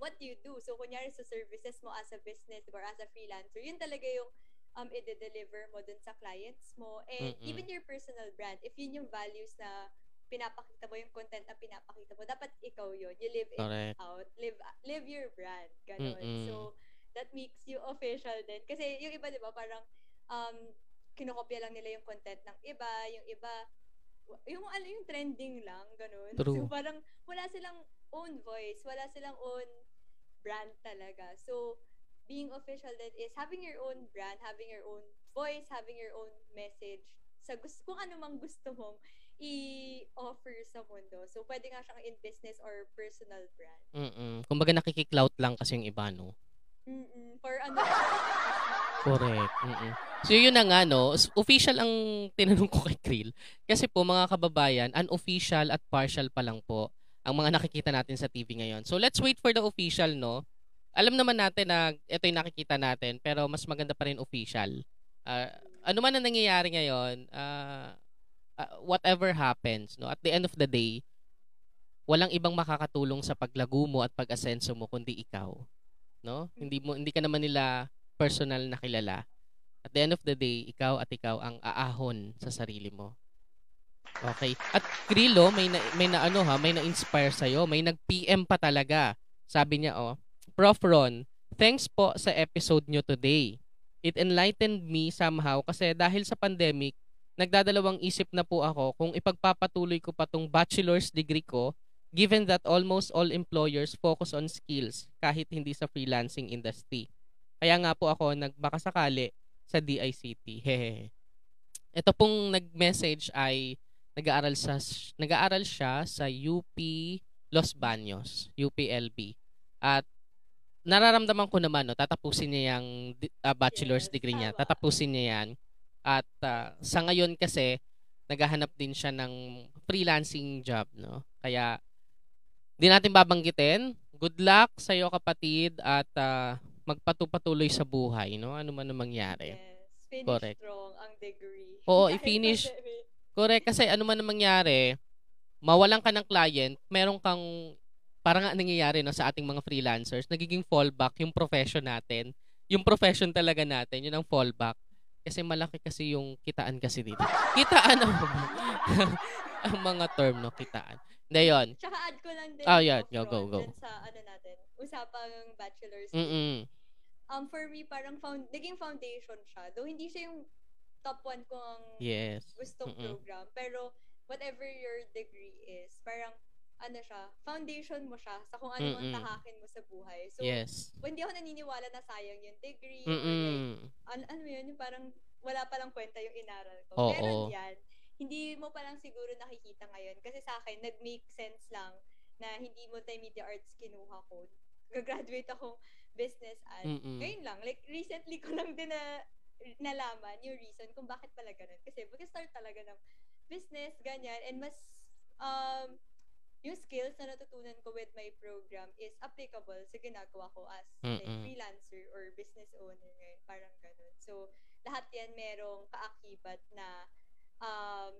what you do. So, kunyari sa services mo as a business or as a freelancer, yun talaga yung i-deliver mo dun sa clients mo. And even your personal brand, if yun yung values na pinapakita mo, yung content na pinapakita mo, dapat ikaw yun. You live it out. Live your brand. Ganon. So, that makes you official din. Kasi yung iba, di ba, parang kinokopya lang nila yung content ng iba, yung iba, yung ano, yung trending lang, ganon. True. So, parang wala silang own voice, wala silang own brand talaga. So, being official that is having your own brand, having your own voice, having your own message sa kung ano mang gusto mong i-offer sa mundo. So, pwede nga siyang in business or personal brand. Kumbaga nakikiclout lang kasi yung iba, no? For ano? Correct. So, yun na nga, no? Official ang tinanong ko kay Krille. Kasi po, mga kababayan, unofficial at partial pa lang po ang mga nakikita natin sa TV ngayon. So, let's wait for the official, no? Alam naman natin na ito yung nakikita natin, pero mas maganda pa rin official. Ano man ang nangyayari ngayon, whatever happens, no, at the end of the day, walang ibang makakatulong sa paglago mo at pag-asenso mo kundi ikaw, no? Hindi ka naman nila personal na kilala. At the end of the day, ikaw at ikaw ang aahon sa sarili mo. Okay. At Krille, may na-inspire sa iyo, may nag-PM pa talaga. Sabi niya, Prof. Ron, thanks po sa episode nyo today. It enlightened me somehow kasi dahil sa pandemic, nagdadalawang isip na po ako kung ipagpapatuloy ko pa tong bachelor's degree ko given that almost all employers focus on skills kahit hindi sa freelancing industry. Kaya nga po ako nagbakasakali sa DICT. Ito pong nag-message ay nag-aaral siya sa UP Los Baños, UPLB. At nararamdaman ko naman, no, tatapusin niya yung bachelor's degree niya. Tatapusin niya yan. At sa ngayon kasi, naghahanap din siya ng freelancing job, no? Kaya, di natin babanggitin. Good luck sa iyo, kapatid, at magpatuloy sa buhay, no? Ano man ang mangyari. Yes, finish correct. Strong ang degree. Oo, i-finish. Correct, kasi ano man ang mangyari, mawalan ka ng client, meron kang parang nga nangyayari, no, sa ating mga freelancers, nagiging fallback yung profession natin. Yung profession talaga natin, yun ang fallback. Kasi malaki kasi yung kitaan kasi dito. Kitaan ang mga term, no, kitaan. Hindi yun. Tsaka add ko lang din. Go. Sa ano natin, usapang bachelor's. For me, parang naging foundation siya. Though hindi siya yung top 1 kung gustong program. Pero whatever your degree is, parang ano siya, foundation mo siya sa kung ano ang tahakin mo sa buhay. So, hindi ako naniniwala na sayang yung degree. Ano yun, parang wala palang kwenta yung inaral ko. Meron yan. Hindi mo palang siguro nakikita ngayon. Kasi sa akin, nag-make sense lang na hindi multimedia arts kinuha ko. Gagraduate akong business at ngayon lang. Like, recently ko lang din nalaman yung reason kung bakit pala ganun. Kasi mag-start talaga ng business, ganyan. And mas, yung skills na natutunan ko with my program is applicable sa ginagawa ko as like, freelancer or business owner ngayon. Parang ganun. So, lahat yan merong kaakibat na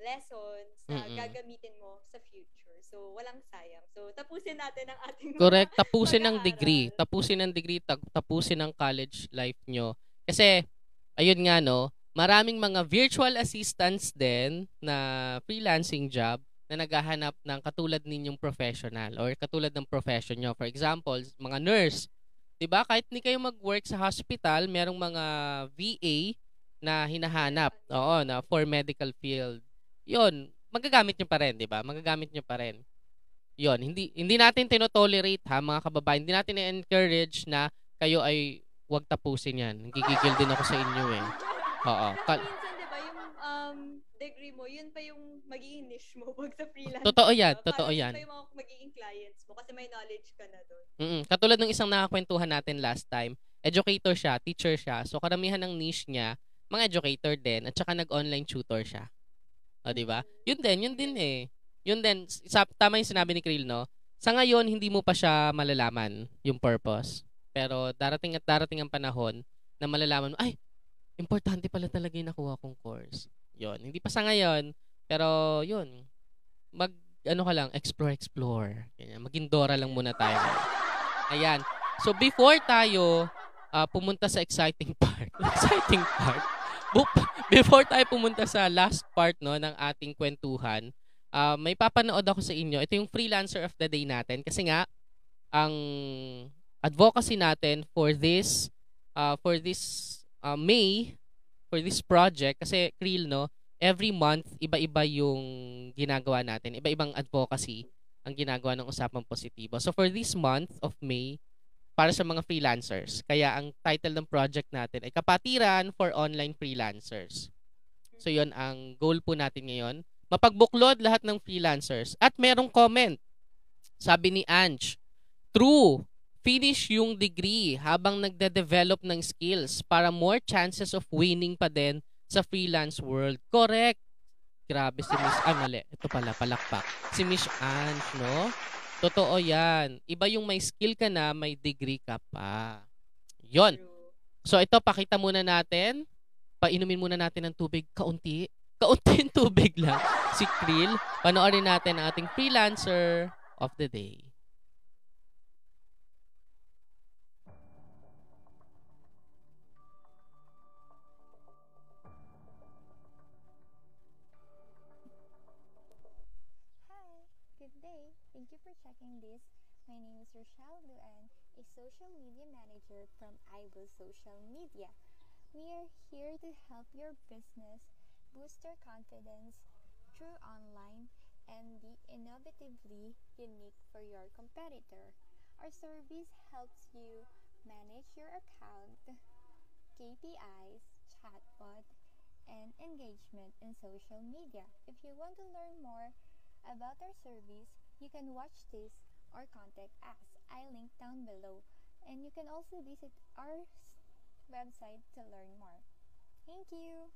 lessons na gagamitin mo sa future. So, walang sayang. So, tapusin natin ang ating correct. Tapusin ang degree. Tapusin ang college life nyo. Kasi, ayun nga, no, maraming mga virtual assistants din na freelancing job na naghahanap ng katulad ninyong professional or katulad ng profession nyo. For example, mga nurse. Diba? Kahit hindi kayo mag-work sa hospital, merong mga VA na hinahanap na for medical field. Yun, magagamit nyo pa rin, diba? Magagamit nyo pa rin. Yun, hindi natin tinotolerate, ha, mga kababayan. Hindi natin i-encourage na kayo ay huwag tapusin yan. Gigigil din ako sa inyo, eh. Oo. Minsan, diba, yung degree mo, yun pa yung magiging niche mo pag sa freelance. Totoo yan, totoo yan. Para yung magiging clients mo kasi may knowledge ka na doon. Katulad ng isang nakakwentuhan natin last time, educator siya, teacher siya. So karamihan ng niche niya, mga educator din at saka nag-online tutor siya. O, di ba? Yun din. Tama yung sinabi ni Krille, no? Sa ngayon, hindi mo pa siya malalaman yung purpose. Pero darating at darating ang panahon na malalaman mo, ay, importante pala talaga yung nakuha kong course. Yun. Hindi pa sa ngayon, pero yun. Explore. Ganyan. Magindora lang muna tayo. Ayan. So, before tayo pumunta sa exciting part. Before tayo pumunta sa last part, no, ng ating kwentuhan, may papanood ako sa inyo. Ito yung Freelancer of the Day natin kasi nga ang advocacy natin for this project kasi Krille, no, every month iba-iba yung ginagawa natin. Iba-ibang advocacy ang ginagawa ng Usapang Positibo. So for this month of May para sa mga freelancers. Kaya ang title ng project natin ay Kapatiran for Online Freelancers. So yon ang goal po natin ngayon. Mapagbuklod lahat ng freelancers. At merong comment. Sabi ni Ange, true, finish yung degree habang nagde-develop ng skills para more chances of winning pa din sa freelance world. Correct. Grabe si Miss Ange. Ito pala, palakpak. Si Miss Ange, no? Totoo yan. Iba yung may skill ka na, may degree ka pa. Yon. So ito, pakita muna natin. Painumin muna natin ng tubig kaunti. Kaunting tubig lang si Krille. Panoorin natin ang ating Freelancer of the Day. Hi! Good day! Thank you for checking this. My name is Rochelle Duan, a social media manager from IVOS Social Media. We are here to help your business boost their confidence through online and be innovatively unique for your competitor. Our service helps you manage your account, KPIs, chatbot, and engagement in social media. If you want to learn more about our service, you can watch this or contact us. I link down below, and you can also visit our website to learn more. Thank you!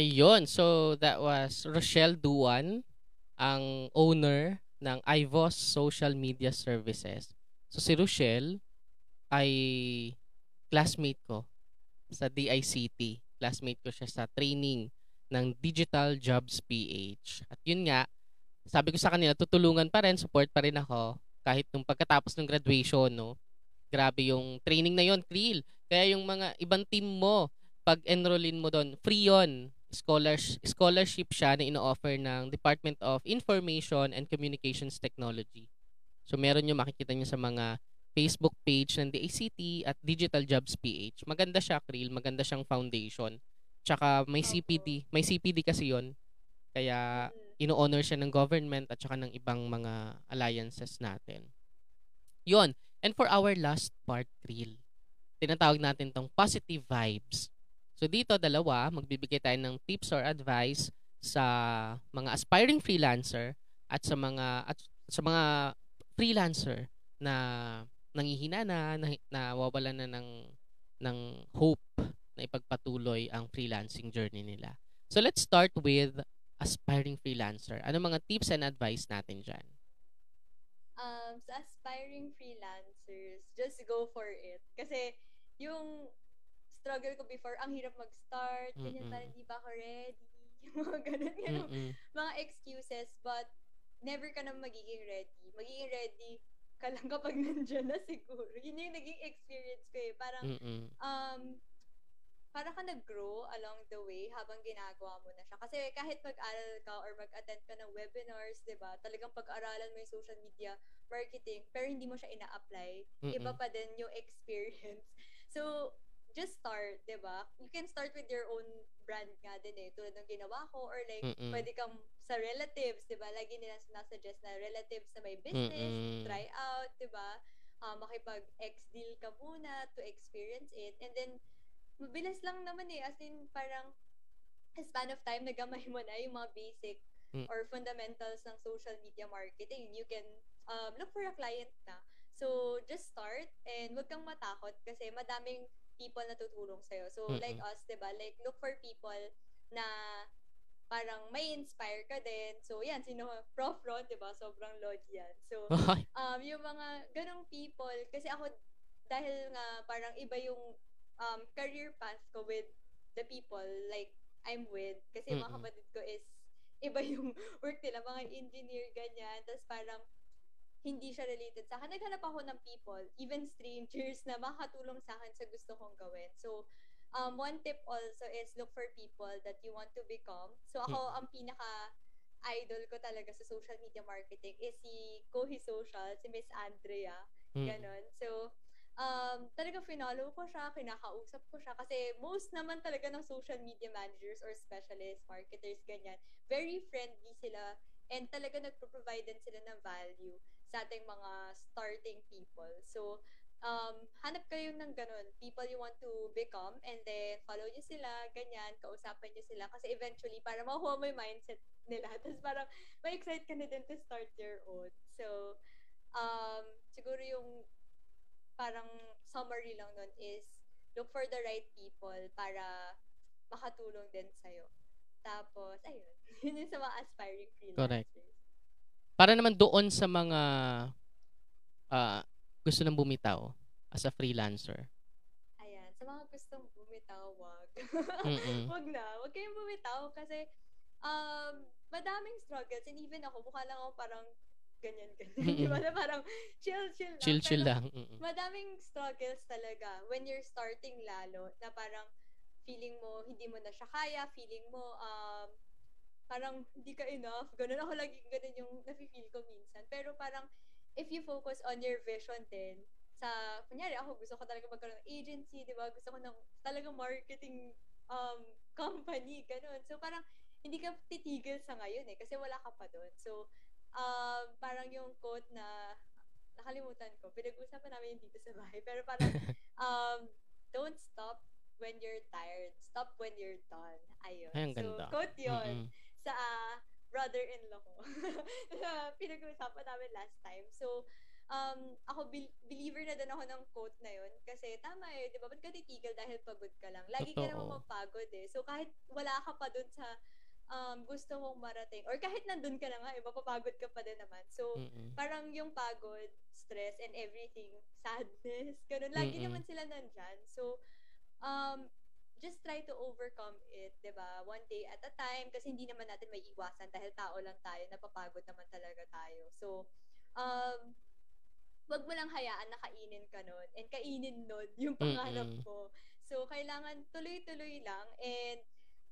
Ayun, so that was Rochelle Duan, ang owner ng IVOS Social Media Services. So si Rochelle ay classmate ko sa DICT. Classmate ko siya sa training ng Digital Jobs PH. At yun nga, sabi ko sa kanila, tutulungan pa rin, support pa rin ako kahit nung pagkatapos ng graduation, no. Grabe yung training na yun, Krille. Kaya yung mga ibang team mo, pag-enrollin mo doon, free yun. Scholarship siya na ino-offer ng Department of Information and Communications Technology. So meron yung makikita nyo sa mga Facebook page ng DICT at Digital Jobs PH. Maganda siya, Krille. Maganda siyang foundation. Tsaka may CPD. May CPD kasi yun. Kaya ino-honor siya ng government at tsaka ng ibang mga alliances natin. Yun. And for our last part, Krille, tinatawag natin tong positive vibes. So dito, dalawa, magbibigay tayo ng tips or advice sa mga aspiring freelancer at sa mga freelancer na nanghihina na, nawawalan na ng hope na ipagpatuloy ang freelancing journey nila. So let's start with aspiring freelancer. Ano mga tips and advice natin dyan? Sa aspiring freelancers, just go for it. Kasi yung struggle ko before, ang hirap mag-start, ganyan parang di ba ako ready, mga ganun, mga excuses, but never ka na magiging ready. Magiging ready ka lang kapag nandiyan na siguro. Yun yung naging experience ko eh. Parang, para ka nag-grow along the way habang ginagawa mo na siya. Kasi kahit mag-aral ka or mag-attend ka ng webinars, di ba? Talagang pag-aralan mo yung social media marketing, pero hindi mo siya ina-apply. Iba pa din yung experience. So, just start, di ba? You can start with your own brand nga din eh. Tulad ng ginawa ko or like, pwede kang sa relatives, di ba? Lagi nila sinasuggest na relatives na may business, try out, di ba? Makipag-ex-deal ka muna to experience it. And then, mabilis lang naman eh. As in, parang span of time, nagamay mo na yung mga basic or fundamentals ng social media marketing. You can look for a client na. So, just start and wag kang matakot kasi madaming people na tutulong sa'yo. So, like us, diba? Like, look for people na parang may inspire ka din. So, yan, sino? Prof. Ron, diba? Sobrang log yan. So, yung mga ganong people, kasi ako, dahil nga parang iba yung career path ko with the people like I'm with kasi mga kapatid ko is iba yung work nila, mga engineer ganyan, tapos parang hindi siya related sa akin. Naghanap ako ng people, even strangers, na makatulong sa akin sa gusto kong gawin. So one tip also is look for people that you want to become. So ako, ang pinaka idol ko talaga sa social media marketing is si Kohi Social, si Miss Andrea, ganon. So talaga finalo ko siya, kinakausap ko siya kasi most naman talaga ng social media managers or specialists, marketers, ganyan, very friendly sila and talaga nagpo-provide din sila ng value sa ating mga starting people. So, hanap kayo ng ganun, people you want to become, and then follow nyo sila, ganyan, kausapan nyo sila kasi eventually para makuha mo yung mindset nila, tapos parang ma-excite ka na din to start your own. So, siguro yung parang summary lang nun is look for the right people para makatulong din sa'yo. Tapos, ayun. Yun sa mga aspiring freelancers. Correct. Para naman doon sa mga gusto nang bumitaw as a freelancer. Ayan. Sa mga gustong bumitaw, wag. Wag na. Wag kayong bumitaw kasi madaming struggles. And even ako, mukha lang ako parang ganyan-ganyan. Diba na parang chill-chill lang. Chill-chill lang. Madaming struggles talaga when you're starting lalo na parang feeling mo hindi mo na siya kaya, feeling mo parang hindi ka enough. Ganun ako lagi, ganun yung nafe-feel ko minsan. Pero parang if you focus on your vision din, sa, kunyari ako gusto ko talaga magkaroon ng agency, diba? Gusto ko ng talagang marketing company, ganun. So parang hindi ka titigil sa ngayon eh kasi wala ka pa doon. So, parang yung quote na nakalimutan ko, pinag-usapan namin yung dito sa bahay, pero parang don't stop when you're tired, stop when you're done. Ayun. Ay, so quote yun sa brother-in-law ko na pinag-usapan namin last time. So ako believer na din ako ng quote na yun kasi tama eh, di ba? Ba't ka titigil dahil pagod ka lang? Lagi ka naman mapagod eh, so kahit wala ka pa dun sa gusto mong marating. Or kahit nandun ka na nga, eh, mapapagod ka pa din naman. So, parang yung pagod, stress, and everything, sadness, ganun. Lagi naman sila nandyan. So, just try to overcome it, diba? One day at a time, kasi hindi naman natin may iwasan dahil tao lang tayo, napapagod naman talaga tayo. So, wag mo lang hayaan na kainin ka nun and kainin nun yung pangarap mo. So, kailangan tuloy-tuloy lang and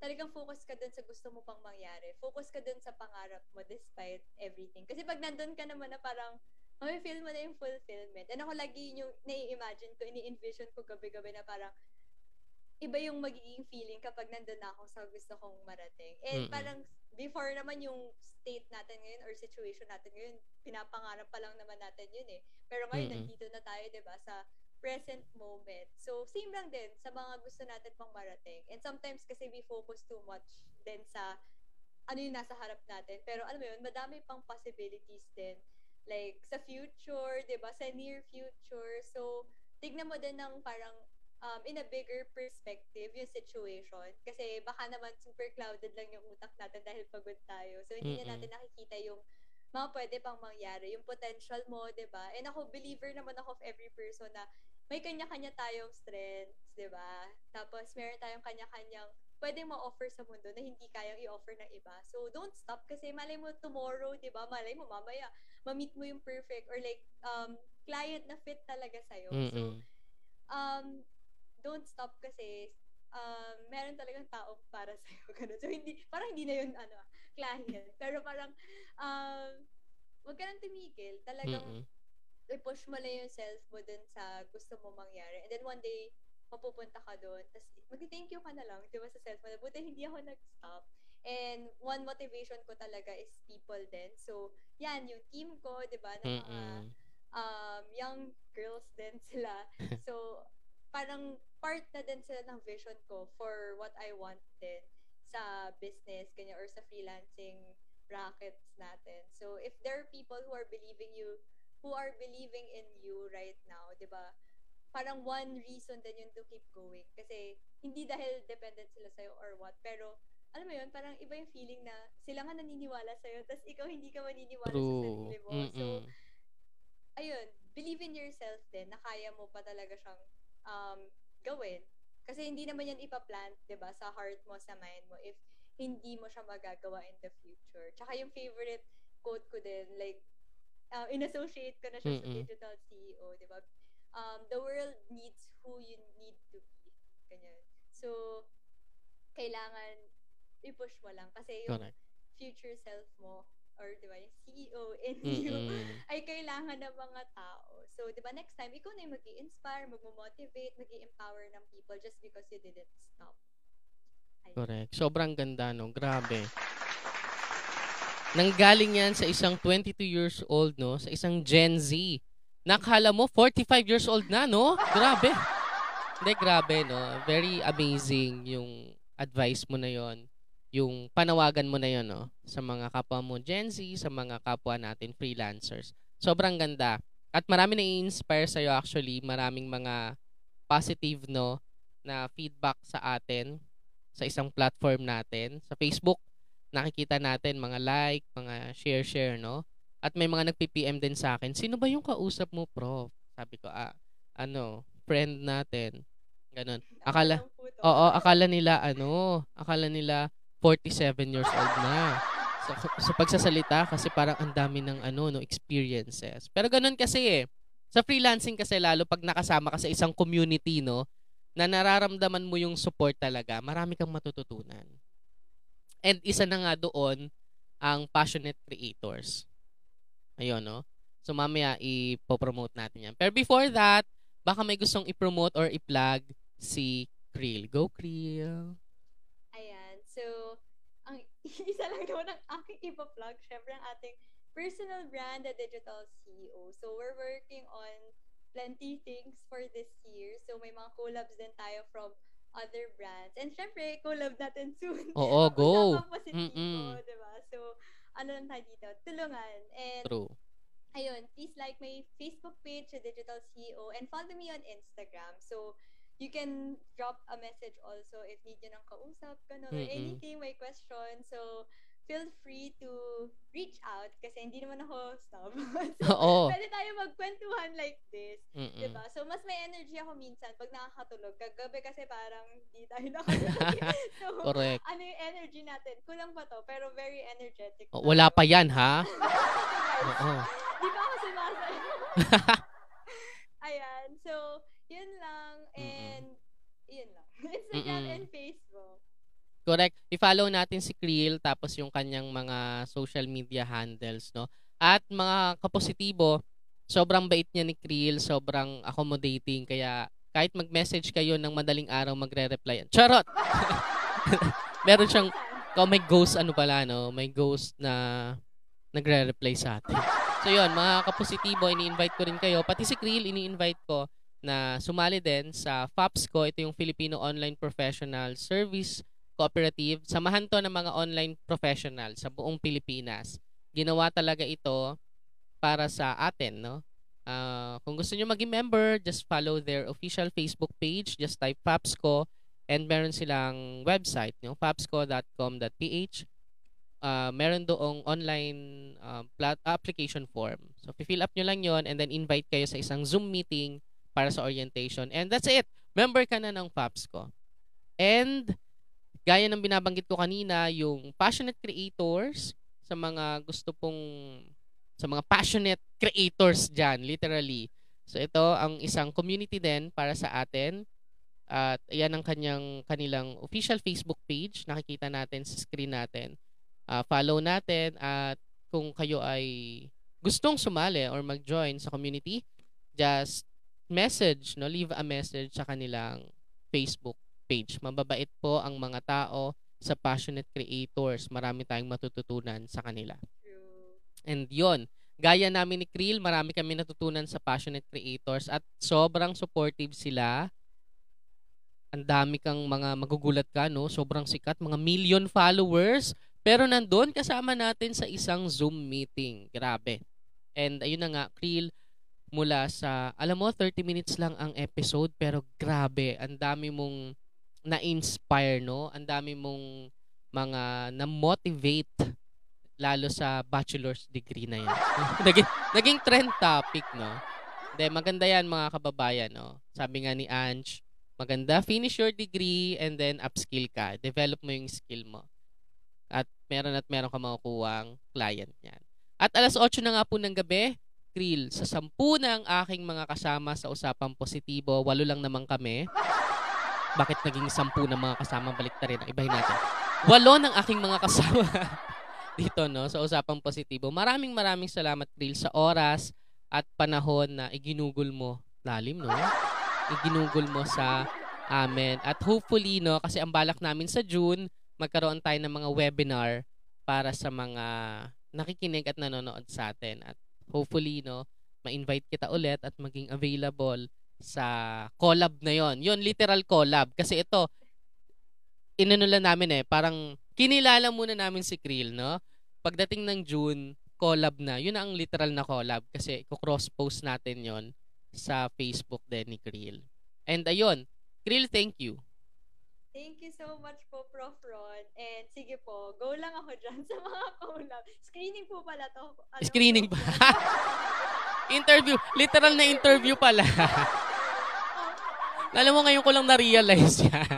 talagang focus ka dun sa gusto mo pang mangyari. Focus ka dun sa pangarap mo despite everything. Kasi pag nandun ka naman na parang ma-feel mo na yung fulfillment. And ako lagi yung nai-imagine ko, ini-envision ko gabi-gabi na parang iba yung magiging feeling kapag nandun na ako sa gusto kong marating. And parang before naman yung state natin ngayon or situation natin ngayon, pinapangarap pa lang naman natin yun eh. Pero ngayon, nandito na tayo, diba, sa present moment. So, same lang din sa mga gusto natin pang marating. And sometimes kasi we focus too much din sa ano yung nasa harap natin. Pero alam mo yun, madami pang possibilities din. Like, sa future, diba? Sa near future. So, tignan mo din ng parang in a bigger perspective yung situation. Kasi baka naman super clouded lang yung utak natin dahil pagod tayo. So, hindi na natin nakikita yung mga pwede pang mangyari, yung potential mo, diba? And ako, believer naman ako of every person na may kanya-kanya tayong strengths, diba? Tapos, meron tayong kanya-kanyang pwede ma-offer sa mundo na hindi kayang i-offer ng iba. So, don't stop kasi malay mo tomorrow, diba? Malay mo mamaya, ma-meet mo yung perfect or like client na fit talaga sa'yo. Mm-hmm. So, don't stop kasi meron talagang tao para sa'yo. Ganun. So, hindi, parang hindi na yun ano, client. Pero parang wag ka nang tumigil. Talagang i-push mo na yung self mo dun sa gusto mo mangyari. And then one day, mapupunta ka doon. Tapos, mag-thank you ka na lang, di ba, sa self mo. Buti hindi ako nag-stop. And one motivation ko talaga is people din. So, yan, yung team ko, di ba, na mga young girls din sila. So, parang part na din sila ng vision ko for what I want din sa business, ganyan, or sa freelancing brackets natin. So, if there are people who are believing in you right now, di ba? Parang one reason din yun to keep going. Kasi hindi dahil dependent sila sa'yo or what. Pero, alam mo yun, parang iba yung feeling na sila nga naniniwala sa'yo, tas ikaw hindi ka maniniwala sa sarili mo. Mm-mm. So, ayun, believe in yourself din na kaya mo pa talaga siyang gawin. Kasi hindi naman yan ipa-plant, diba, sa heart mo, sa mind mo, if hindi mo siya magagawa in the future. Tsaka yung favorite quote ko din, like, in-associate ko na siya sa digital CEO, diba? The world needs who you need to be. Ganyan. So, kailangan i-push mo lang. Kasi yung future self mo, or diba, yung CEO in you, ay kailangan ng mga tao. So, diba, next time, ikaw na yung mag-i-inspire, mag-motivate, mag-i-empower ng people just because you didn't stop. Ayun. Correct. Sobrang ganda, no? Grabe. Nanggaling yan sa isang 22 years old, no? Sa isang Gen Z. Nakala mo, 45 years old na, no? Grabe. Hindi, grabe, no? Very amazing yung advice mo na yon, yung panawagan mo na yon, no? Sa mga kapwa mo Gen Z, sa mga kapwa natin freelancers. Sobrang ganda. At marami na i-inspire sa'yo actually. Maraming mga positive, no? Na feedback sa atin, sa isang platform natin. Sa Facebook, nakikita natin mga like, mga share, no? At may mga nag-PPM din sa akin, sino ba yung kausap mo, Prof? Sabi ko, friend natin. Ganun. Akala nila 47 years old na. Sa pagsasalita, kasi parang ang dami ng experiences. Pero ganun kasi eh. Sa freelancing kasi lalo, pag nakasama ka sa isang community, no, na nararamdaman mo yung support talaga, marami kang matututunan. And isa na nga doon ang Passionate Creators. Ayun, no? So, mamaya ipopromote natin yan. Pero before that, baka may gustong ipromote or i-plug si Krille. Go, Krille! Ayan. So, ang isa lang doon ang aking ipa-plug. Siyempre, ang ating personal brand, the Digital CEO. So, we're working on plenty things for this year. So, may mga collabs din tayo from other brands. And syempre, collab natin soon. Oo, go! Usapang Positibo, diba? So, ano lang tayo dito? Tulungan. And, true. Ayun, please like my Facebook page, Digital CEO, and follow me on Instagram. So, you can drop a message also if need nyo ng kausap, ganun, or anything, may question. So, feel free to reach out kasi hindi naman ako snob. So, pwede tayo magkwentuhan like this. Diba? So, mas may energy ako minsan pag nakakatulog. Kagabi kasi parang hindi tayo nakakatulog. So, correct. Ano yung energy natin? Kulang pa to, pero very energetic. Oh, wala pa yan, ha? Di ba ako sumasay? Ayan. So, yun lang. And, yun lang. Instagram and Facebook. Correct. I-follow natin si Krille tapos yung kanyang mga social media handles, no? At mga kapositibo, sobrang bait niya ni Krille, sobrang accommodating, kaya kahit mag-message kayo ng madaling araw magre-replyan. Charot! Meron siyang, may ghost may ghost na nagre-reply sa atin. So yun, mga kapositibo, ini-invite ko rin kayo. Pati si Krille, ini-invite ko na sumali din sa PAPSCO. Ito yung Filipino Online Professional Service Cooperative. Samahan to ng mga online professionals sa buong Pilipinas. Ginawa talaga ito para sa atin, no? Kung gusto nyo maging member, just follow their official Facebook page. Just type PAPSCO and meron silang website, yung papsco.com.ph. Meron doong online application form. So, fill up nyo lang yon and then invite kayo sa isang Zoom meeting para sa orientation. And that's it. Member ka na ng PAPSCO. And gaya ng binabanggit ko kanina, yung passionate creators sa mga gusto pong sa mga passionate creators dyan, literally. So ito ang isang community din para sa atin. At yan ang kanilang official Facebook page. Nakikita natin sa screen natin. Follow natin. At kung kayo ay gustong sumali or mag-join sa community, just message, no? Leave a message sa kanilang Facebook page. Mababait po ang mga tao sa passionate creators. Marami tayong matututunan sa kanila. And yon, gaya namin ni Krille, marami kami natutunan sa passionate creators at sobrang supportive sila. Ang dami kang mga magugulat ka, no? Sobrang sikat, mga million followers. Pero nandun kasama natin sa isang Zoom meeting. Grabe. And ayun na nga, Krille, mula sa, alam mo, 30 minutes lang ang episode. Pero grabe, ang dami mong na-inspire, no? Ang dami mong mga na-motivate. Lalo sa bachelor's degree na yan. naging trend topic, no? Hindi, maganda yan mga kababayan, no? Sabi nga ni Ange, maganda, finish your degree and then upskill ka. Develop mo yung skill mo. At meron ka makukuha ang client niyan. At alas 8 na nga po ng gabi, Krille, sa 10 na ang aking mga kasama sa Usapang Positibo. 8 lang naman kami. Bakit naging 10 na mga kasama? Balik na rin. Ibahin natin. 8 ng aking mga kasama dito, no? Sa Usapang Positibo. Maraming salamat, Krille, sa oras at panahon na iginugol mo. Lalim, no? Iginugol mo sa amin. At hopefully, no, kasi ang balak namin sa June, magkaroon tayo ng mga webinar para sa mga nakikinig at nanonood sa atin. At hopefully, no, ma-invite kita ulit at maging available sa collab na yon. Yun, literal collab. Kasi ito, inunula namin eh, parang kinilala muna namin si Krille, no? Pagdating ng June, collab na. Yun ang literal na collab kasi cross-post natin yon sa Facebook din ni Krille. And ayun, Krille, thank you. Thank you so much po, Prof. Ron. And sige po, go lang ako dyan sa mga collab. Screening po pala to. Ano, screening ba? Interview. Literal na interview pala. Alam mo, ngayon ko lang na-realize yan.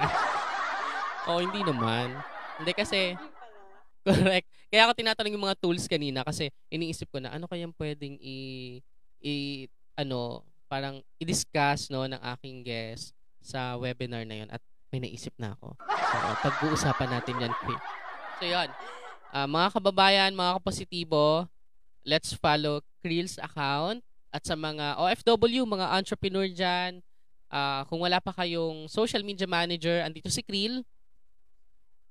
Oh, hindi naman. Hindi kasi, correct. Kaya ako tinatanong yung mga tools kanina kasi iniisip ko na ano kayang pwedeng parang i-discuss, no, ng aking guest sa webinar na yun. At may naisip na ako. So, pag-uusapan natin yan. So, yun. Mga kababayan, mga kapositibo, let's follow Krille's account. At sa mga OFW, mga entrepreneur dyan, kung wala pa kayong social media manager, andito si Krille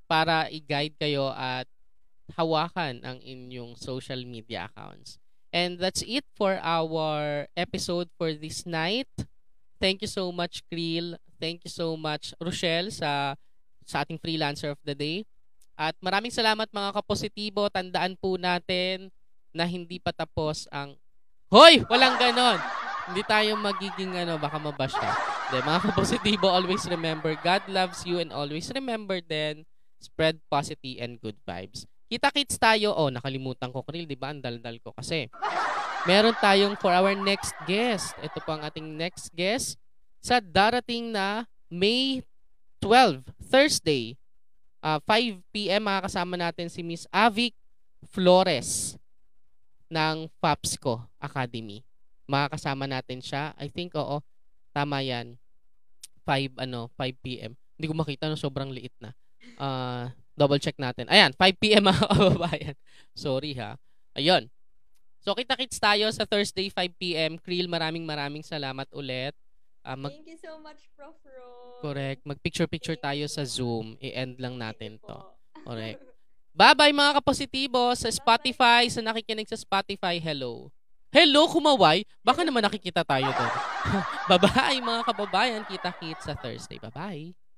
para i-guide kayo at hawakan ang inyong social media accounts. And that's it for our episode for this night. Thank you so much, Krille. Thank you so much, Rochelle, sa ating Freelancer of the Day. At maraming salamat mga kapositibo. Tandaan po natin na hindi pa tapos ang... Hoy! Walang ganon! Hindi tayo magiging baka mabash na. De, mga kapositibo, always remember, God loves you and always remember then spread positive and good vibes. Kita-kits tayo. Oh, nakalimutan ko, Krille, di ba? Ang daldal ko kasi. Meron tayong for our next guest. Ito po ang ating next guest sa darating na May 12, Thursday, 5 p.m. Makakasama natin si Miss Avic Flores ng PAPSCO Academy. Makakasama natin siya. I think, oo, tama yan. 5 p.m. Hindi ko makita, no, sobrang liit na. Double check natin. Ayan, 5 p.m. mga kababayan. Sorry ha. Ayun. So kita-kits tayo sa Thursday 5 p.m. Krille, maraming salamat ulit. Thank you so much, Prof. Ron. Correct. Magpicture-picture tayo sa Zoom. I-end lang natin to. Correct. Bye-bye mga kapositibo sa Spotify, sa nakikinig sa Spotify. Hello. Hello, kumaway. Baka naman nakikita tayo doon. Bye-bye mga kababayan. Kita-kits sa Thursday. Bye-bye.